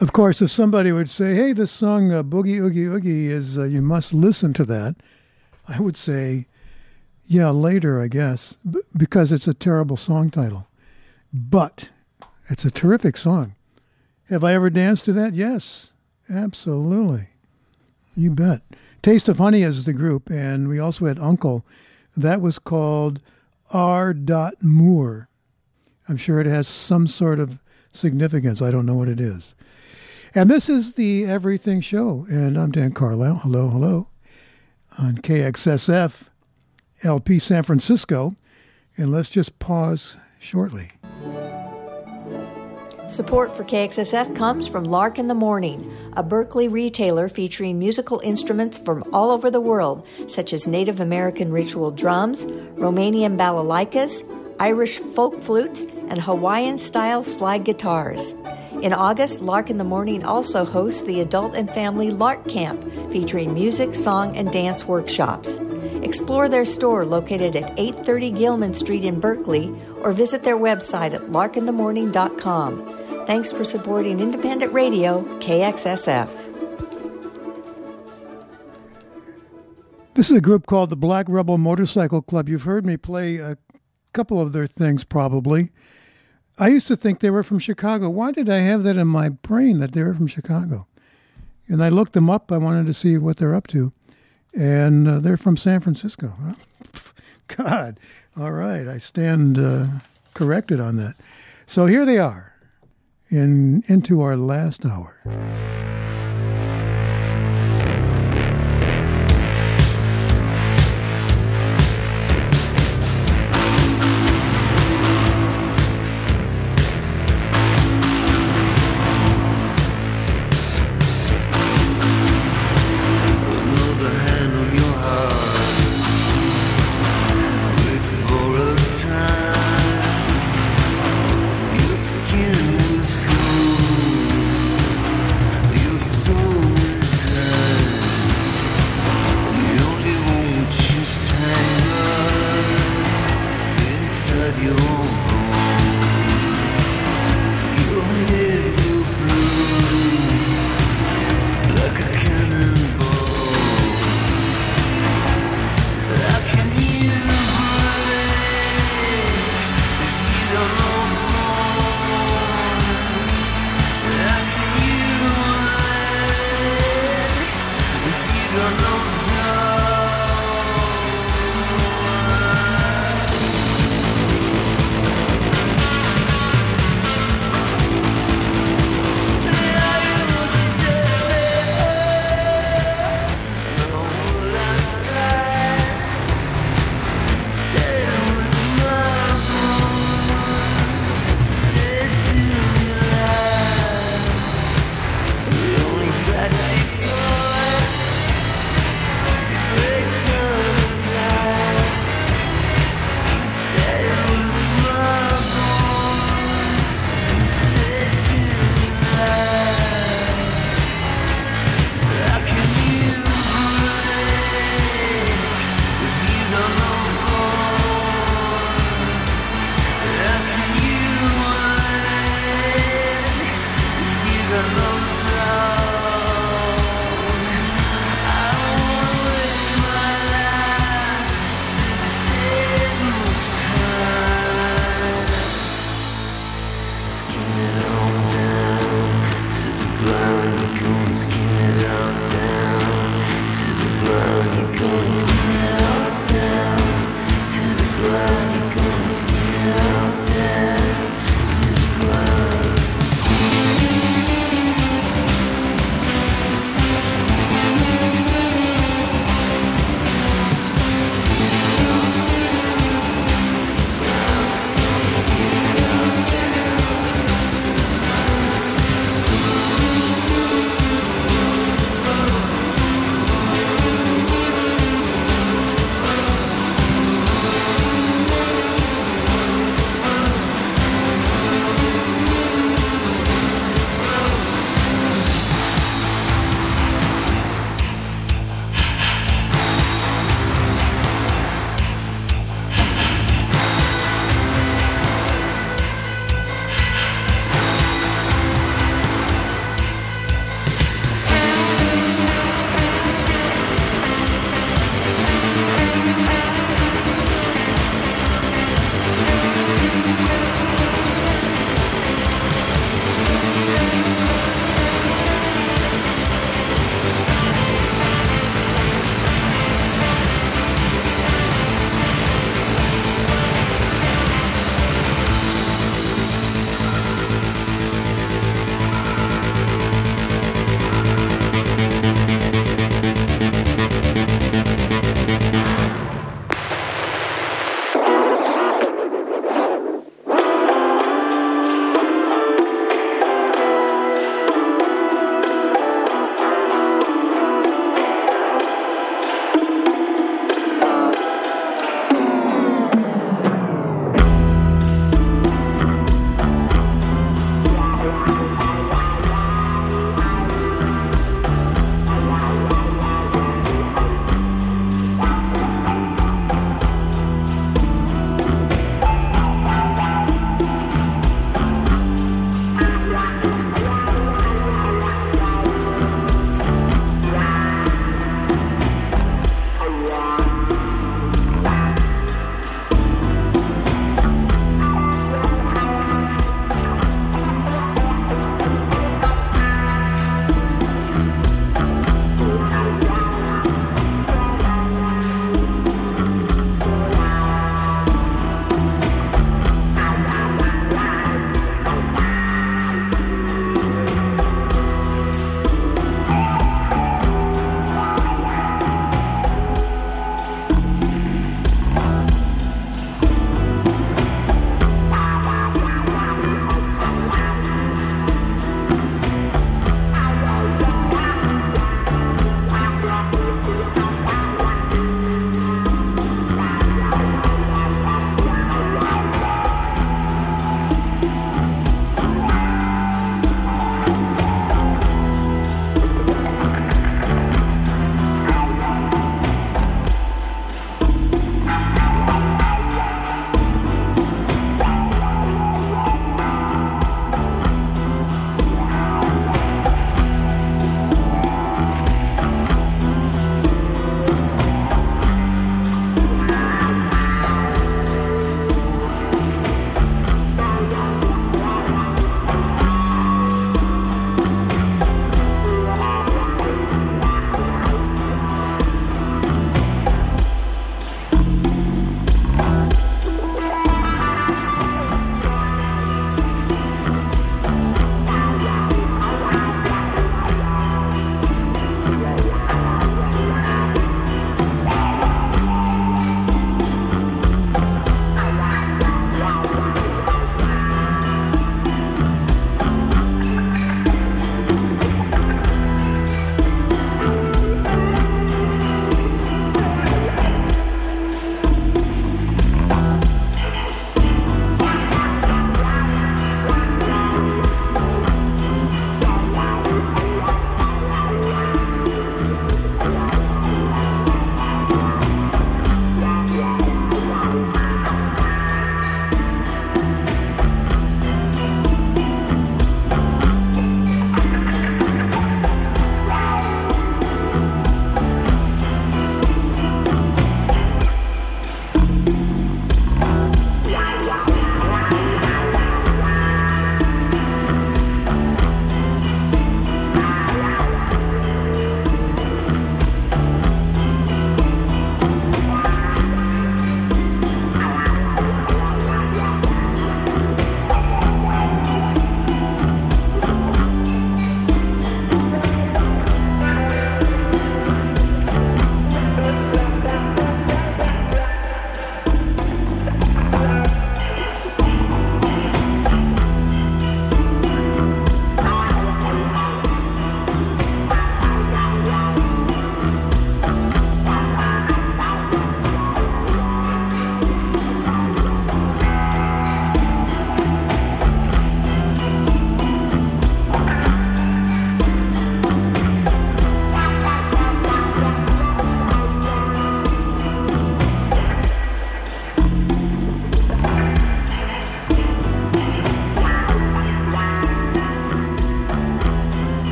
Of course, if somebody would say, hey, this song uh, Boogie Oogie Oogie is, uh, you must listen to that, I would say, yeah, later, I guess, b- because it's a terrible song title. But it's a terrific song. Have I ever danced to that? Yes, absolutely. You bet. Taste of Honey is the group, and we also had Uncle. That was called R. Moore. I'm sure it has some sort of significance. I don't know what it is. And this is the Everything Show, and I'm Dan Carlisle. Hello, hello. On K X S F, L P San Francisco. And let's just pause shortly. Support for K X S F comes from Lark in the Morning, a Berkeley retailer featuring musical instruments from all over the world, such as Native American ritual drums, Romanian balalaikas, Irish folk flutes, and Hawaiian-style slide guitars. In August, Lark in the Morning also hosts the Adult and Family Lark Camp, featuring music, song, and dance workshops. Explore their store located at eight thirty Gilman Street in Berkeley, or visit their website at lark in the morning dot com. Thanks for supporting independent radio, K X S F. This is a group called the Black Rebel Motorcycle Club. You've heard me play a couple of their things probably. I used to think they were from Chicago. Why did I have that in my brain that they were from Chicago? And I looked them up. I wanted to see what they're up to. And uh, they're from San Francisco. Huh? God. All right. I stand uh, corrected on that. So here they are. In into our last hour.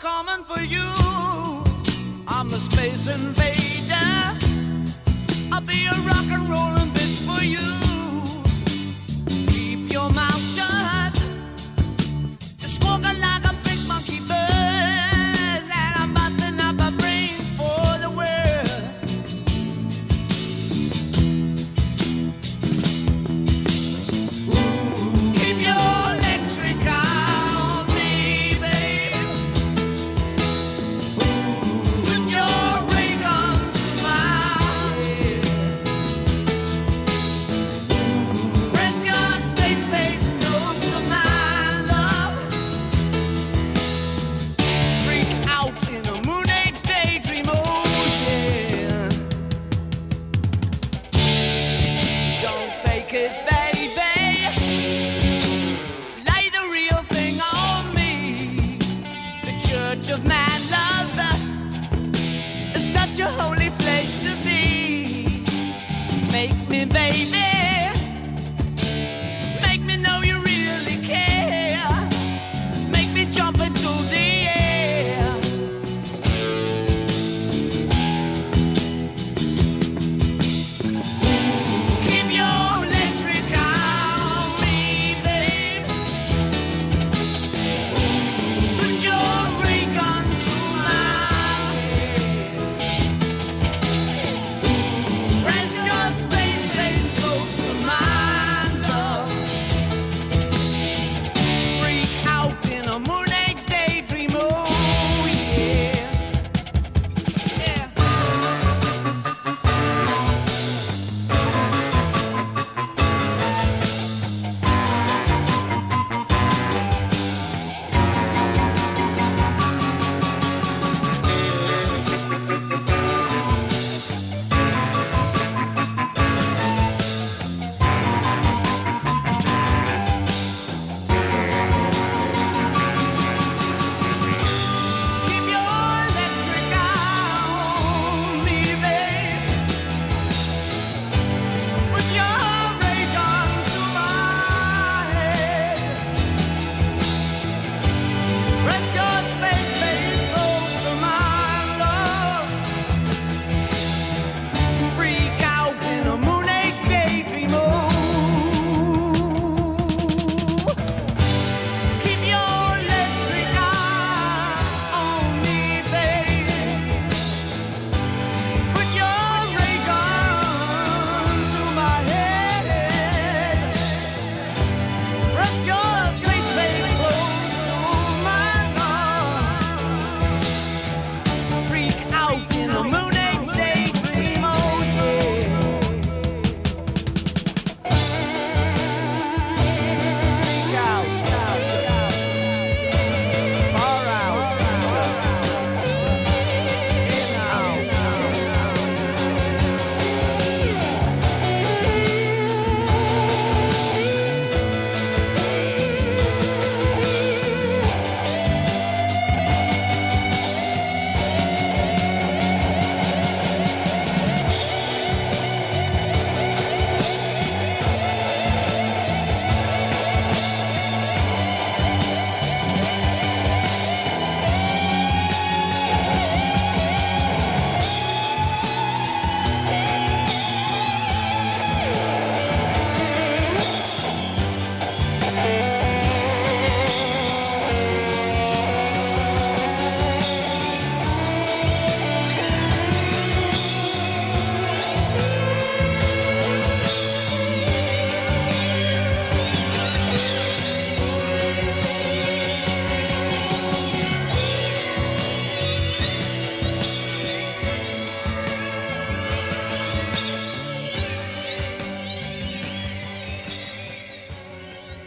coming for you. I'm the space invader. I'll be a rock and rollin' bitch for you. Keep your mouth shut. Just walkin' like a big monkey bird. And I'm bustin' up a brain for the world. Keep your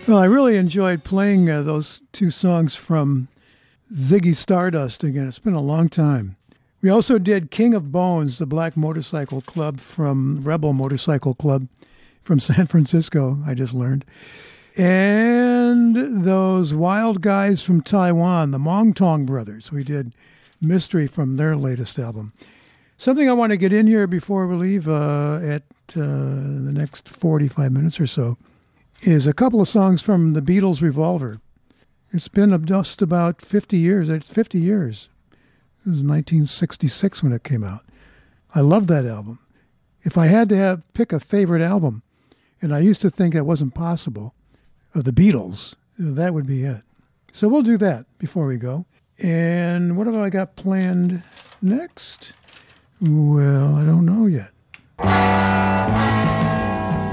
Well, I really enjoyed playing uh, those two songs from Ziggy Stardust again. It's been a long time. We also did King of Bones, the Black Motorcycle Club from Rebel Motorcycle Club from San Francisco, I just learned. And those wild guys from Taiwan, the Mong Tong Brothers. We did Mystery from their latest album. Something I want to get in here before we leave uh, at uh, the next forty-five minutes or so is a couple of songs from the Beatles' Revolver. It's been just about fifty years. It's fifty years. It was nineteen sixty-six when it came out. I love that album. If I had to have pick a favorite album, and I used to think that wasn't possible, of the Beatles, that would be it. So we'll do that before we go. And what have I got planned next? Well, I don't know yet.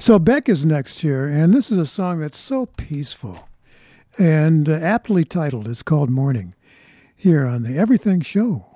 So Beck is next here, and this is a song that's so peaceful and uh, aptly titled. It's called Morning, here on the Everything Show.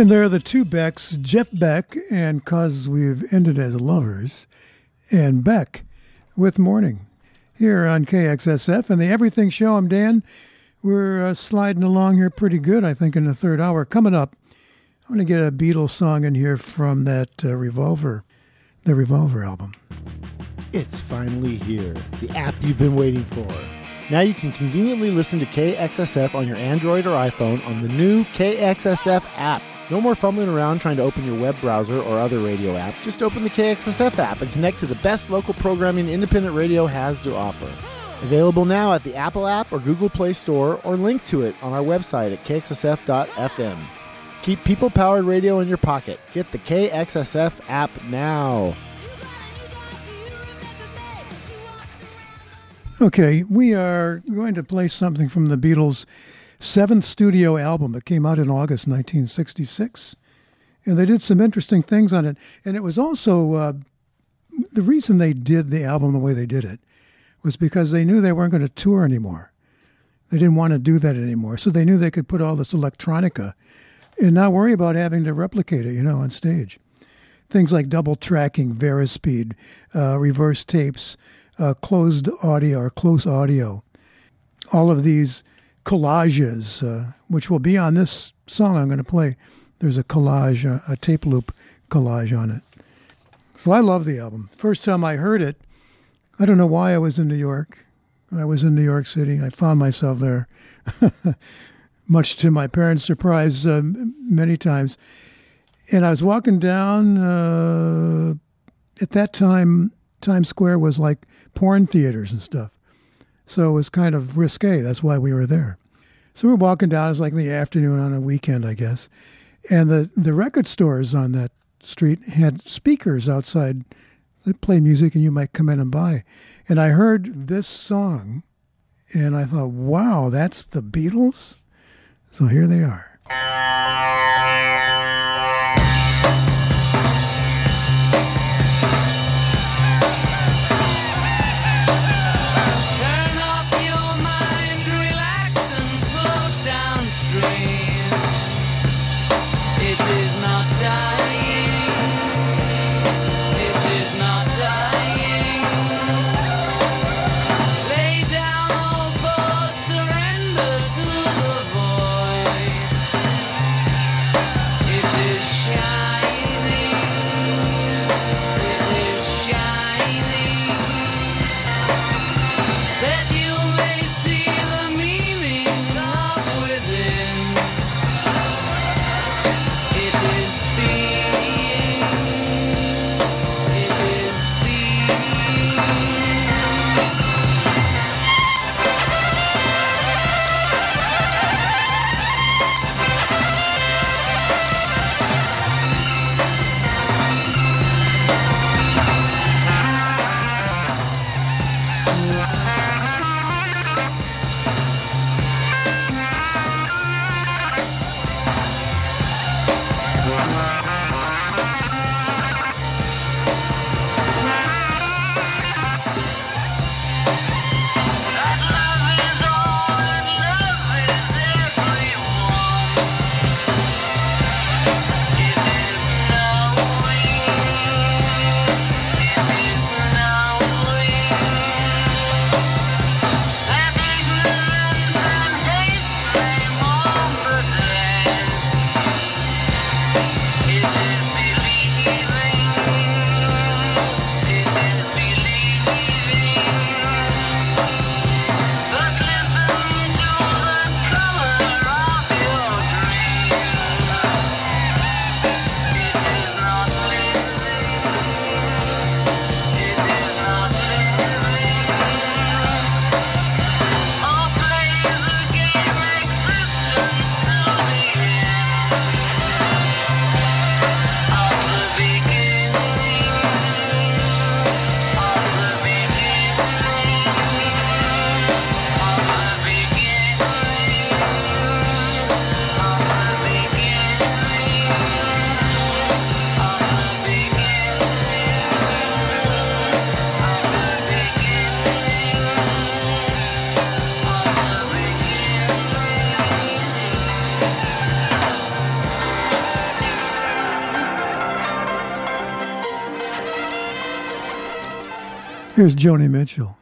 And there are the two Becks, Jeff Beck, and 'Cause We've Ended As Lovers, and Beck with Morning, here on K X S F and the Everything Show. I'm Dan. We're uh, sliding along here pretty good, I think, in the third hour. Coming up, I'm going to get a Beatles song in here from that uh, Revolver, the Revolver album. It's finally here, the app you've been waiting for. Now you can conveniently listen to K X S F on your Android or iPhone on the new K X S F app. No more fumbling around trying to open your web browser or other radio app. Just open the K X S F app and connect to the best local programming independent radio has to offer. Available now at the Apple app or Google Play Store, or link to it on our website at K X S F dot F M. Keep people-powered radio in your pocket. Get the K X S F app now. Okay, we are going to play something from the Beatles' seventh studio album that came out in August nineteen sixty-six, and they did some interesting things on it. And it was also, uh, the reason they did the album the way they did it was because they knew they weren't going to tour anymore. They didn't want to do that anymore, so they knew they could put all this electronica and not worry about having to replicate it, you know, on stage. Things like double tracking, Verispeed, uh, reverse tapes, Uh, closed audio or close audio, all of these collages, uh, which will be on this song I'm going to play. There's a collage, a, a tape loop collage on it. So I love the album. First time I heard it, I don't know why I was in New York. I was in New York City. I found myself there, much to my parents' surprise, uh, many times. And I was walking down, uh, at that time, Times Square was like porn theaters and stuff. So it was kind of risque. That's why we were there. So we were walking down. It was like in the afternoon on a weekend, I guess. And the, the record stores on that street had speakers outside that play music and you might come in and buy. And I heard this song and I thought, wow, that's the Beatles? So here they are. Here's Joni Mitchell.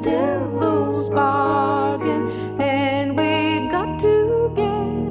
Devil's bargain, and we got to get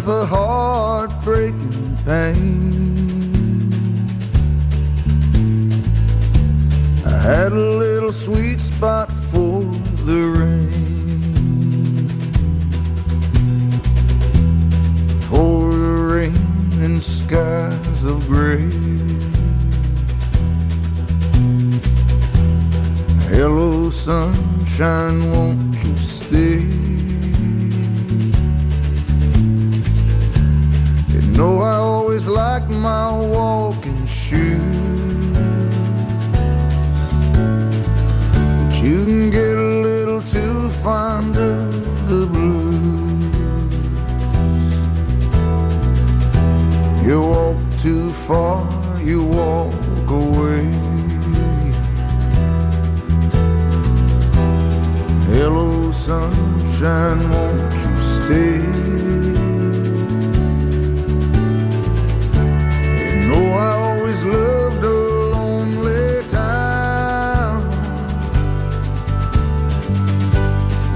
half a heartbreaking pain. I had a little sweet spot for the rain, for the rain and skies of gray. Hello, sunshine, won't you stay? No, I always like my walking shoes, but you can get a little too fond of the blues. You walk too far, you walk away. Hello, sunshine, won't you stay? Loved a lonely time,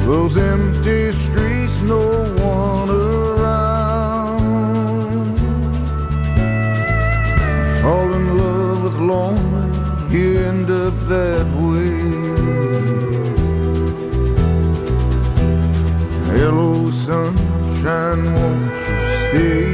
those empty streets, no one around. Fall in love with lonely, you end up that way. Hello, sunshine, won't you stay?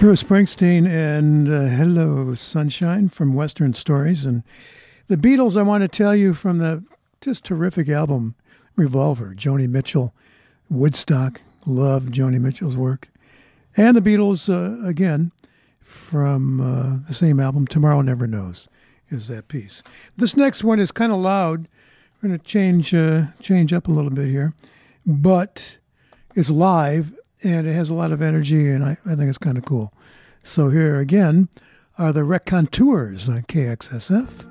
Bruce Springsteen and uh, Hello Sunshine from Western Stories. And the Beatles, I want to tell you from the just terrific album Revolver, Joni Mitchell, Woodstock, love Joni Mitchell's work. And the Beatles, uh, again, from uh, the same album, Tomorrow Never Knows, is that piece. This next one is kind of loud. We're going to change, uh, change up a little bit here. But it's live. And it has a lot of energy, and I, I think it's kind of cool. So here again are the Raconteurs on K X S F.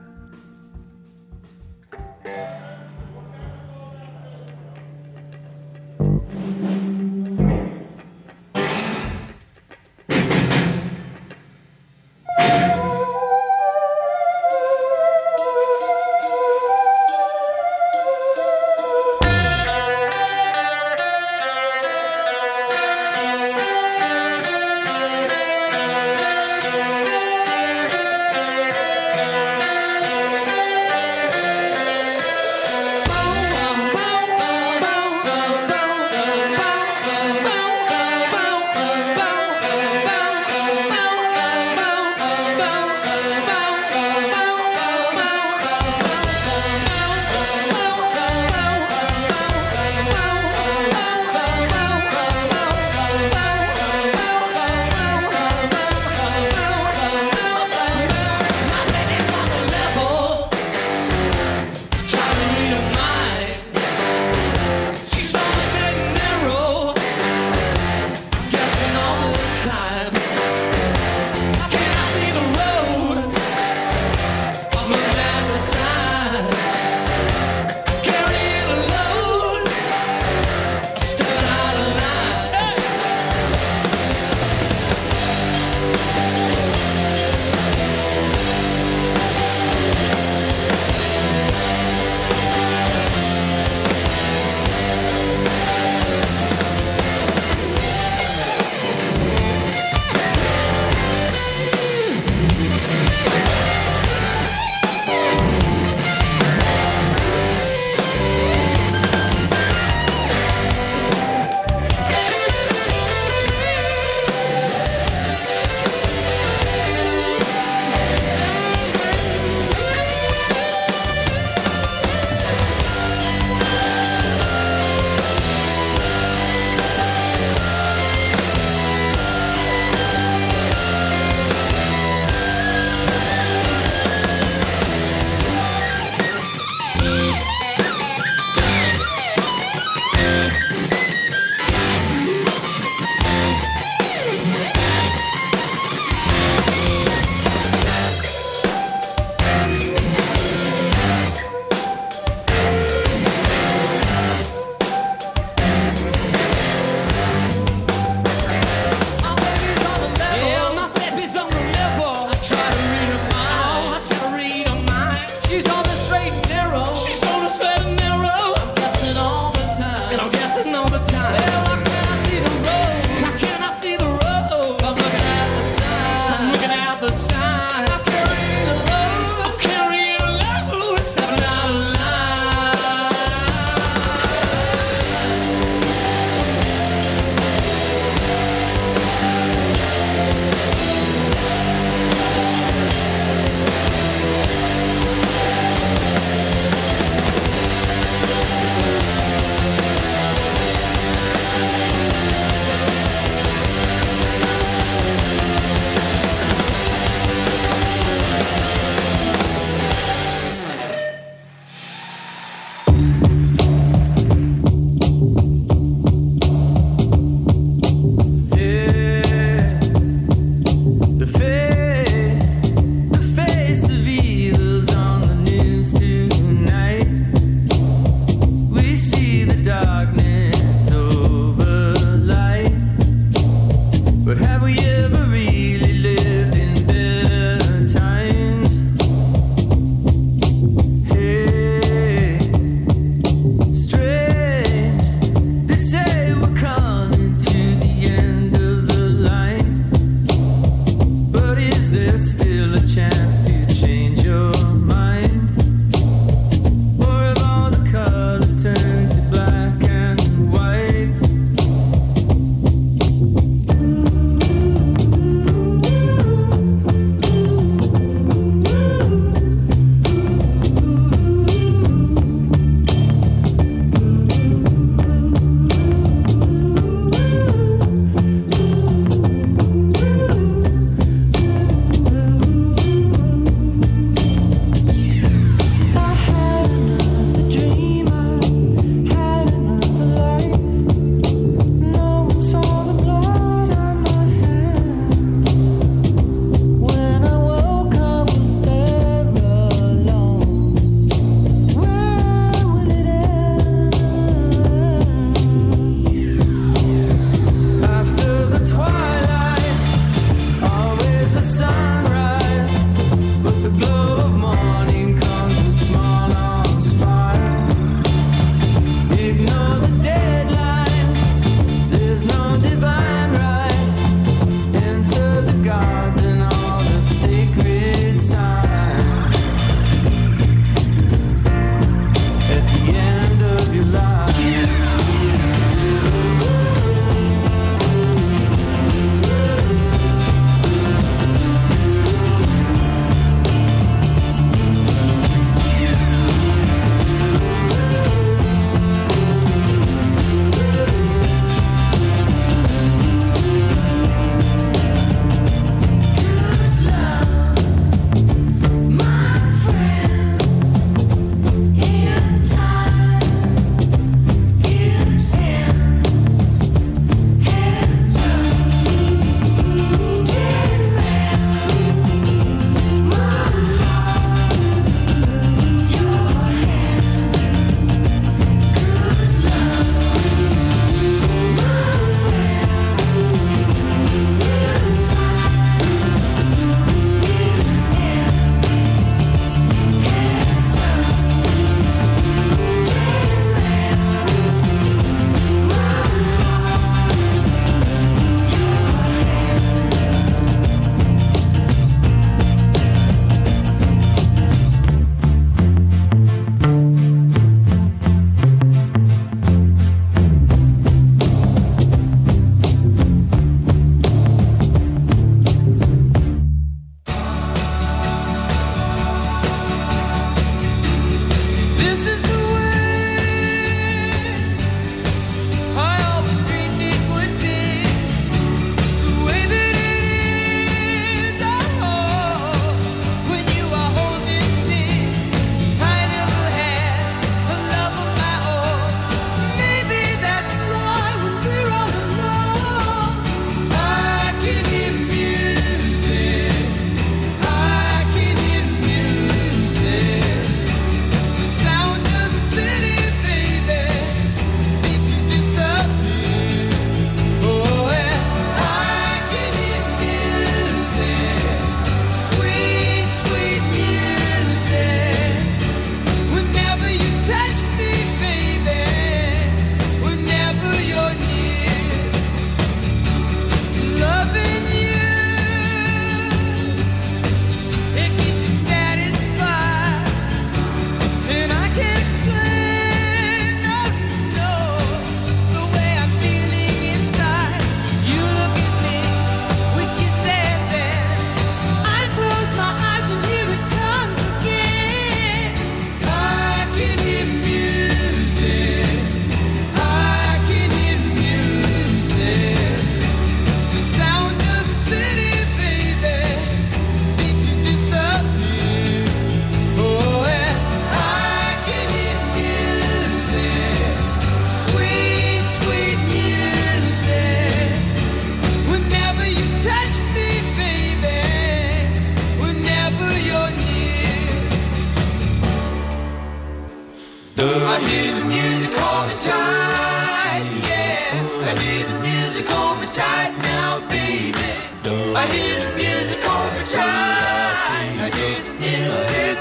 Corporate tight now, baby. I hear the music corporate tight. I hear the music.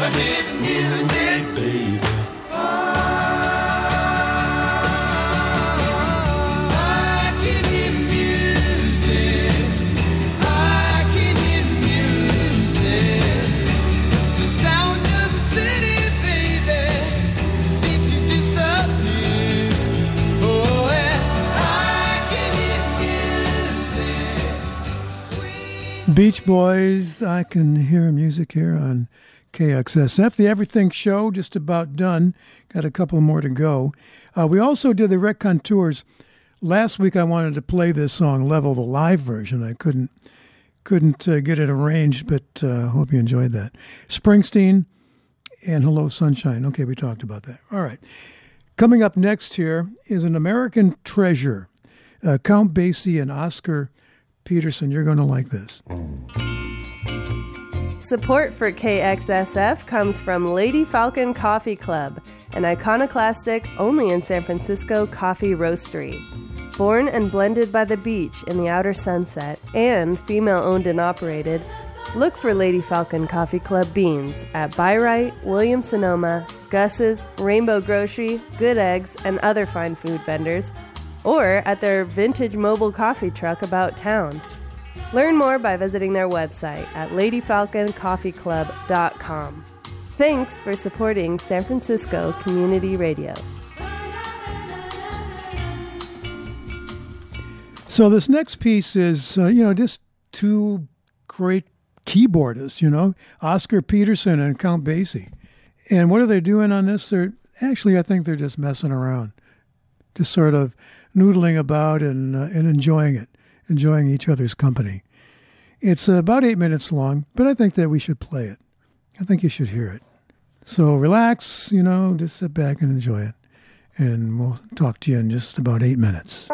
I hear the music, baby. I can hear music. I can hear music. The sound of the city, baby, seems to disappear. Oh, and I can hear music. Sweet Beach Boys, I can hear music here on K X S F, the Everything Show, just about done. Got a couple more to go. Uh, we also did the Raconteurs. Last week I wanted to play this song, Level, the live version. I couldn't couldn't uh, get it arranged, but I uh, hope you enjoyed that. Springsteen and Hello Sunshine. Okay, we talked about that. All right. Coming up next here is an American treasure. Uh, Count Basie and Oscar Peterson. You're going to like this. Support for K X S F comes from Lady Falcon Coffee Club, an iconoclastic, only in San Francisco, coffee roastery. Born and blended by the beach in the outer sunset and female-owned and operated, look for Lady Falcon Coffee Club beans at Byright, Williams-Sonoma, Gus's, Rainbow Grocery, Good Eggs, and other fine food vendors, or at their vintage mobile coffee truck about town. Learn more by visiting their website at lady falcon coffee club dot com. Thanks for supporting San Francisco Community Radio. So this next piece is, uh, you know, just two great keyboardists, you know, Oscar Peterson and Count Basie. And what are they doing on this? They're actually, I think they're just messing around, just sort of noodling about and uh, and enjoying it. Enjoying each other's company. It's about eight minutes long, but I think that we should play it. I think you should hear it. So relax, you know, just sit back and enjoy it. And we'll talk to you in just about eight minutes.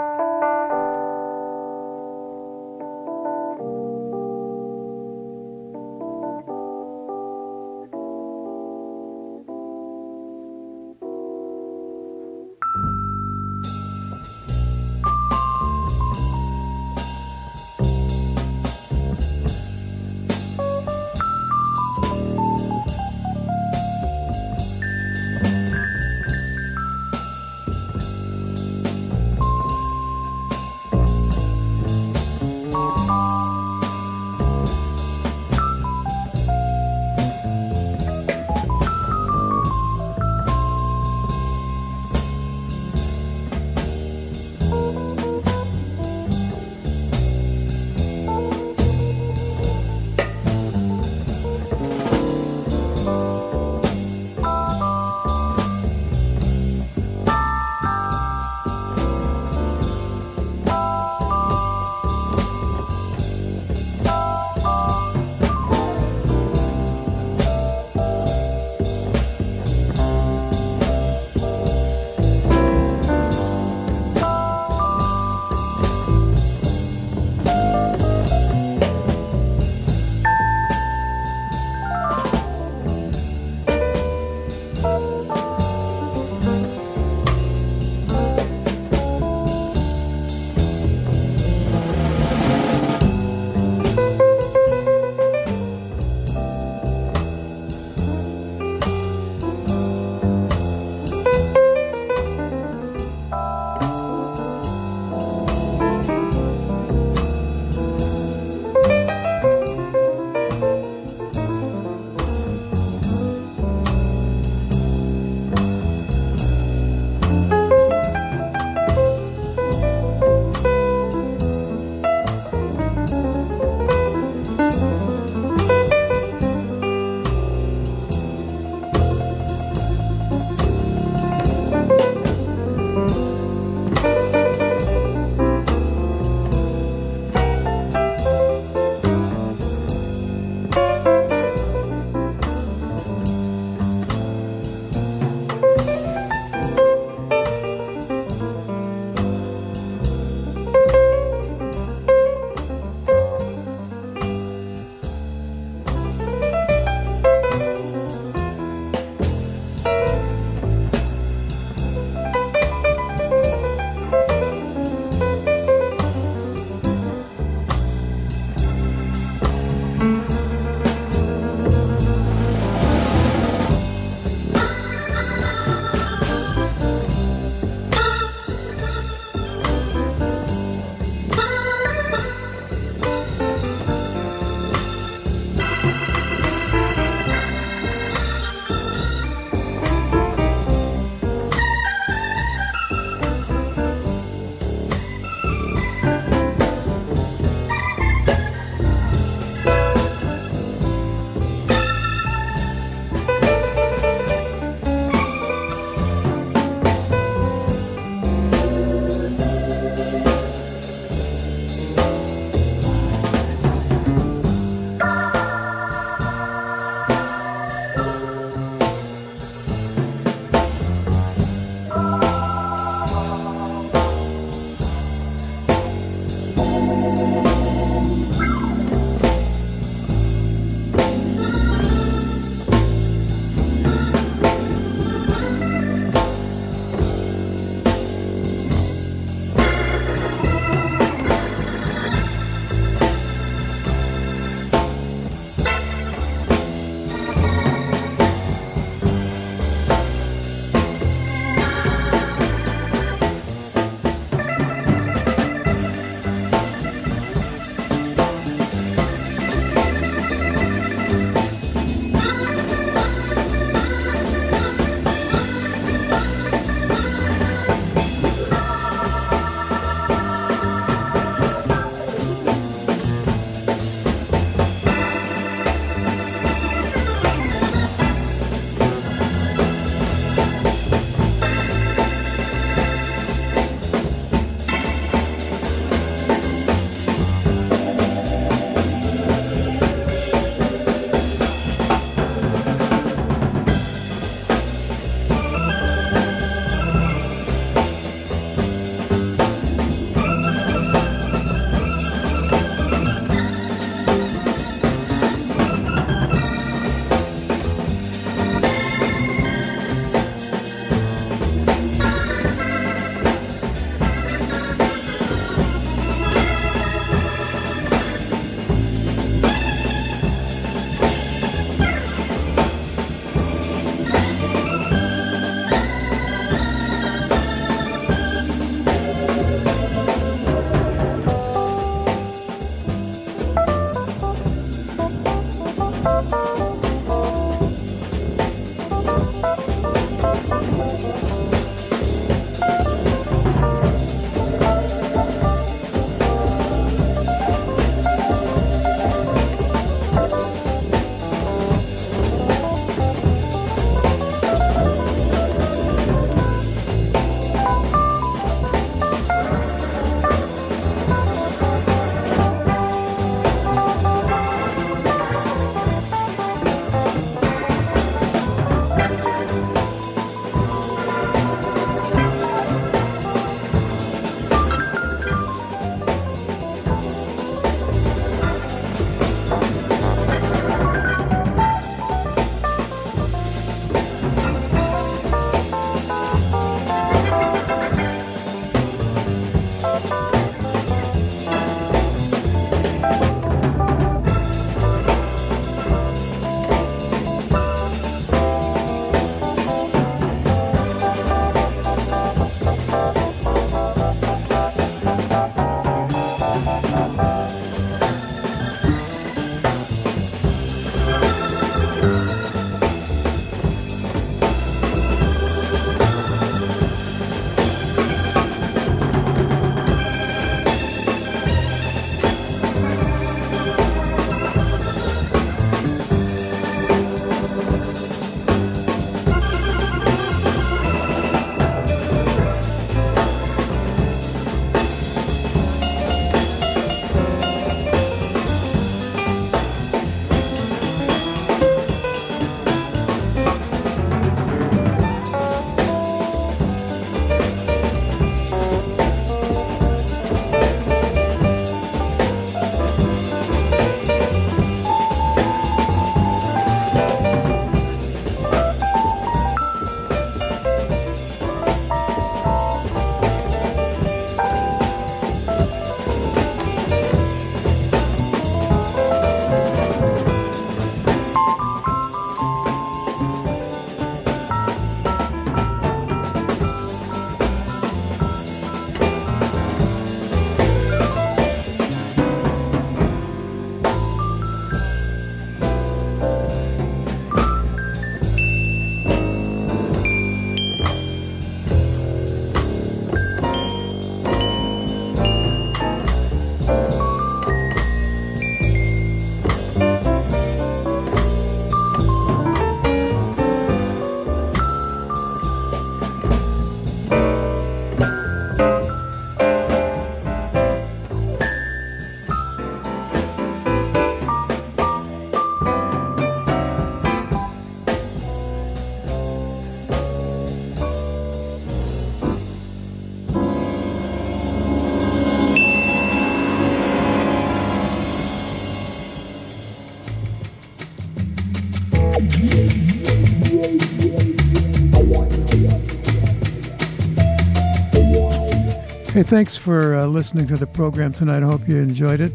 Okay, thanks for uh, listening to the program tonight. I hope you enjoyed it.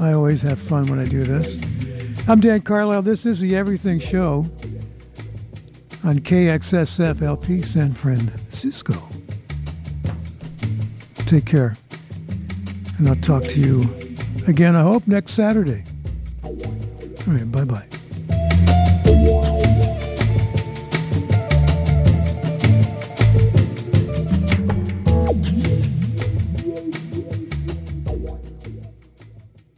I always have fun when I do this. I'm Dan Carlisle. This is the Everything Show on K X S F L P San Francisco. Take care. And I'll talk to you again, I hope, next Saturday. All right, bye-bye.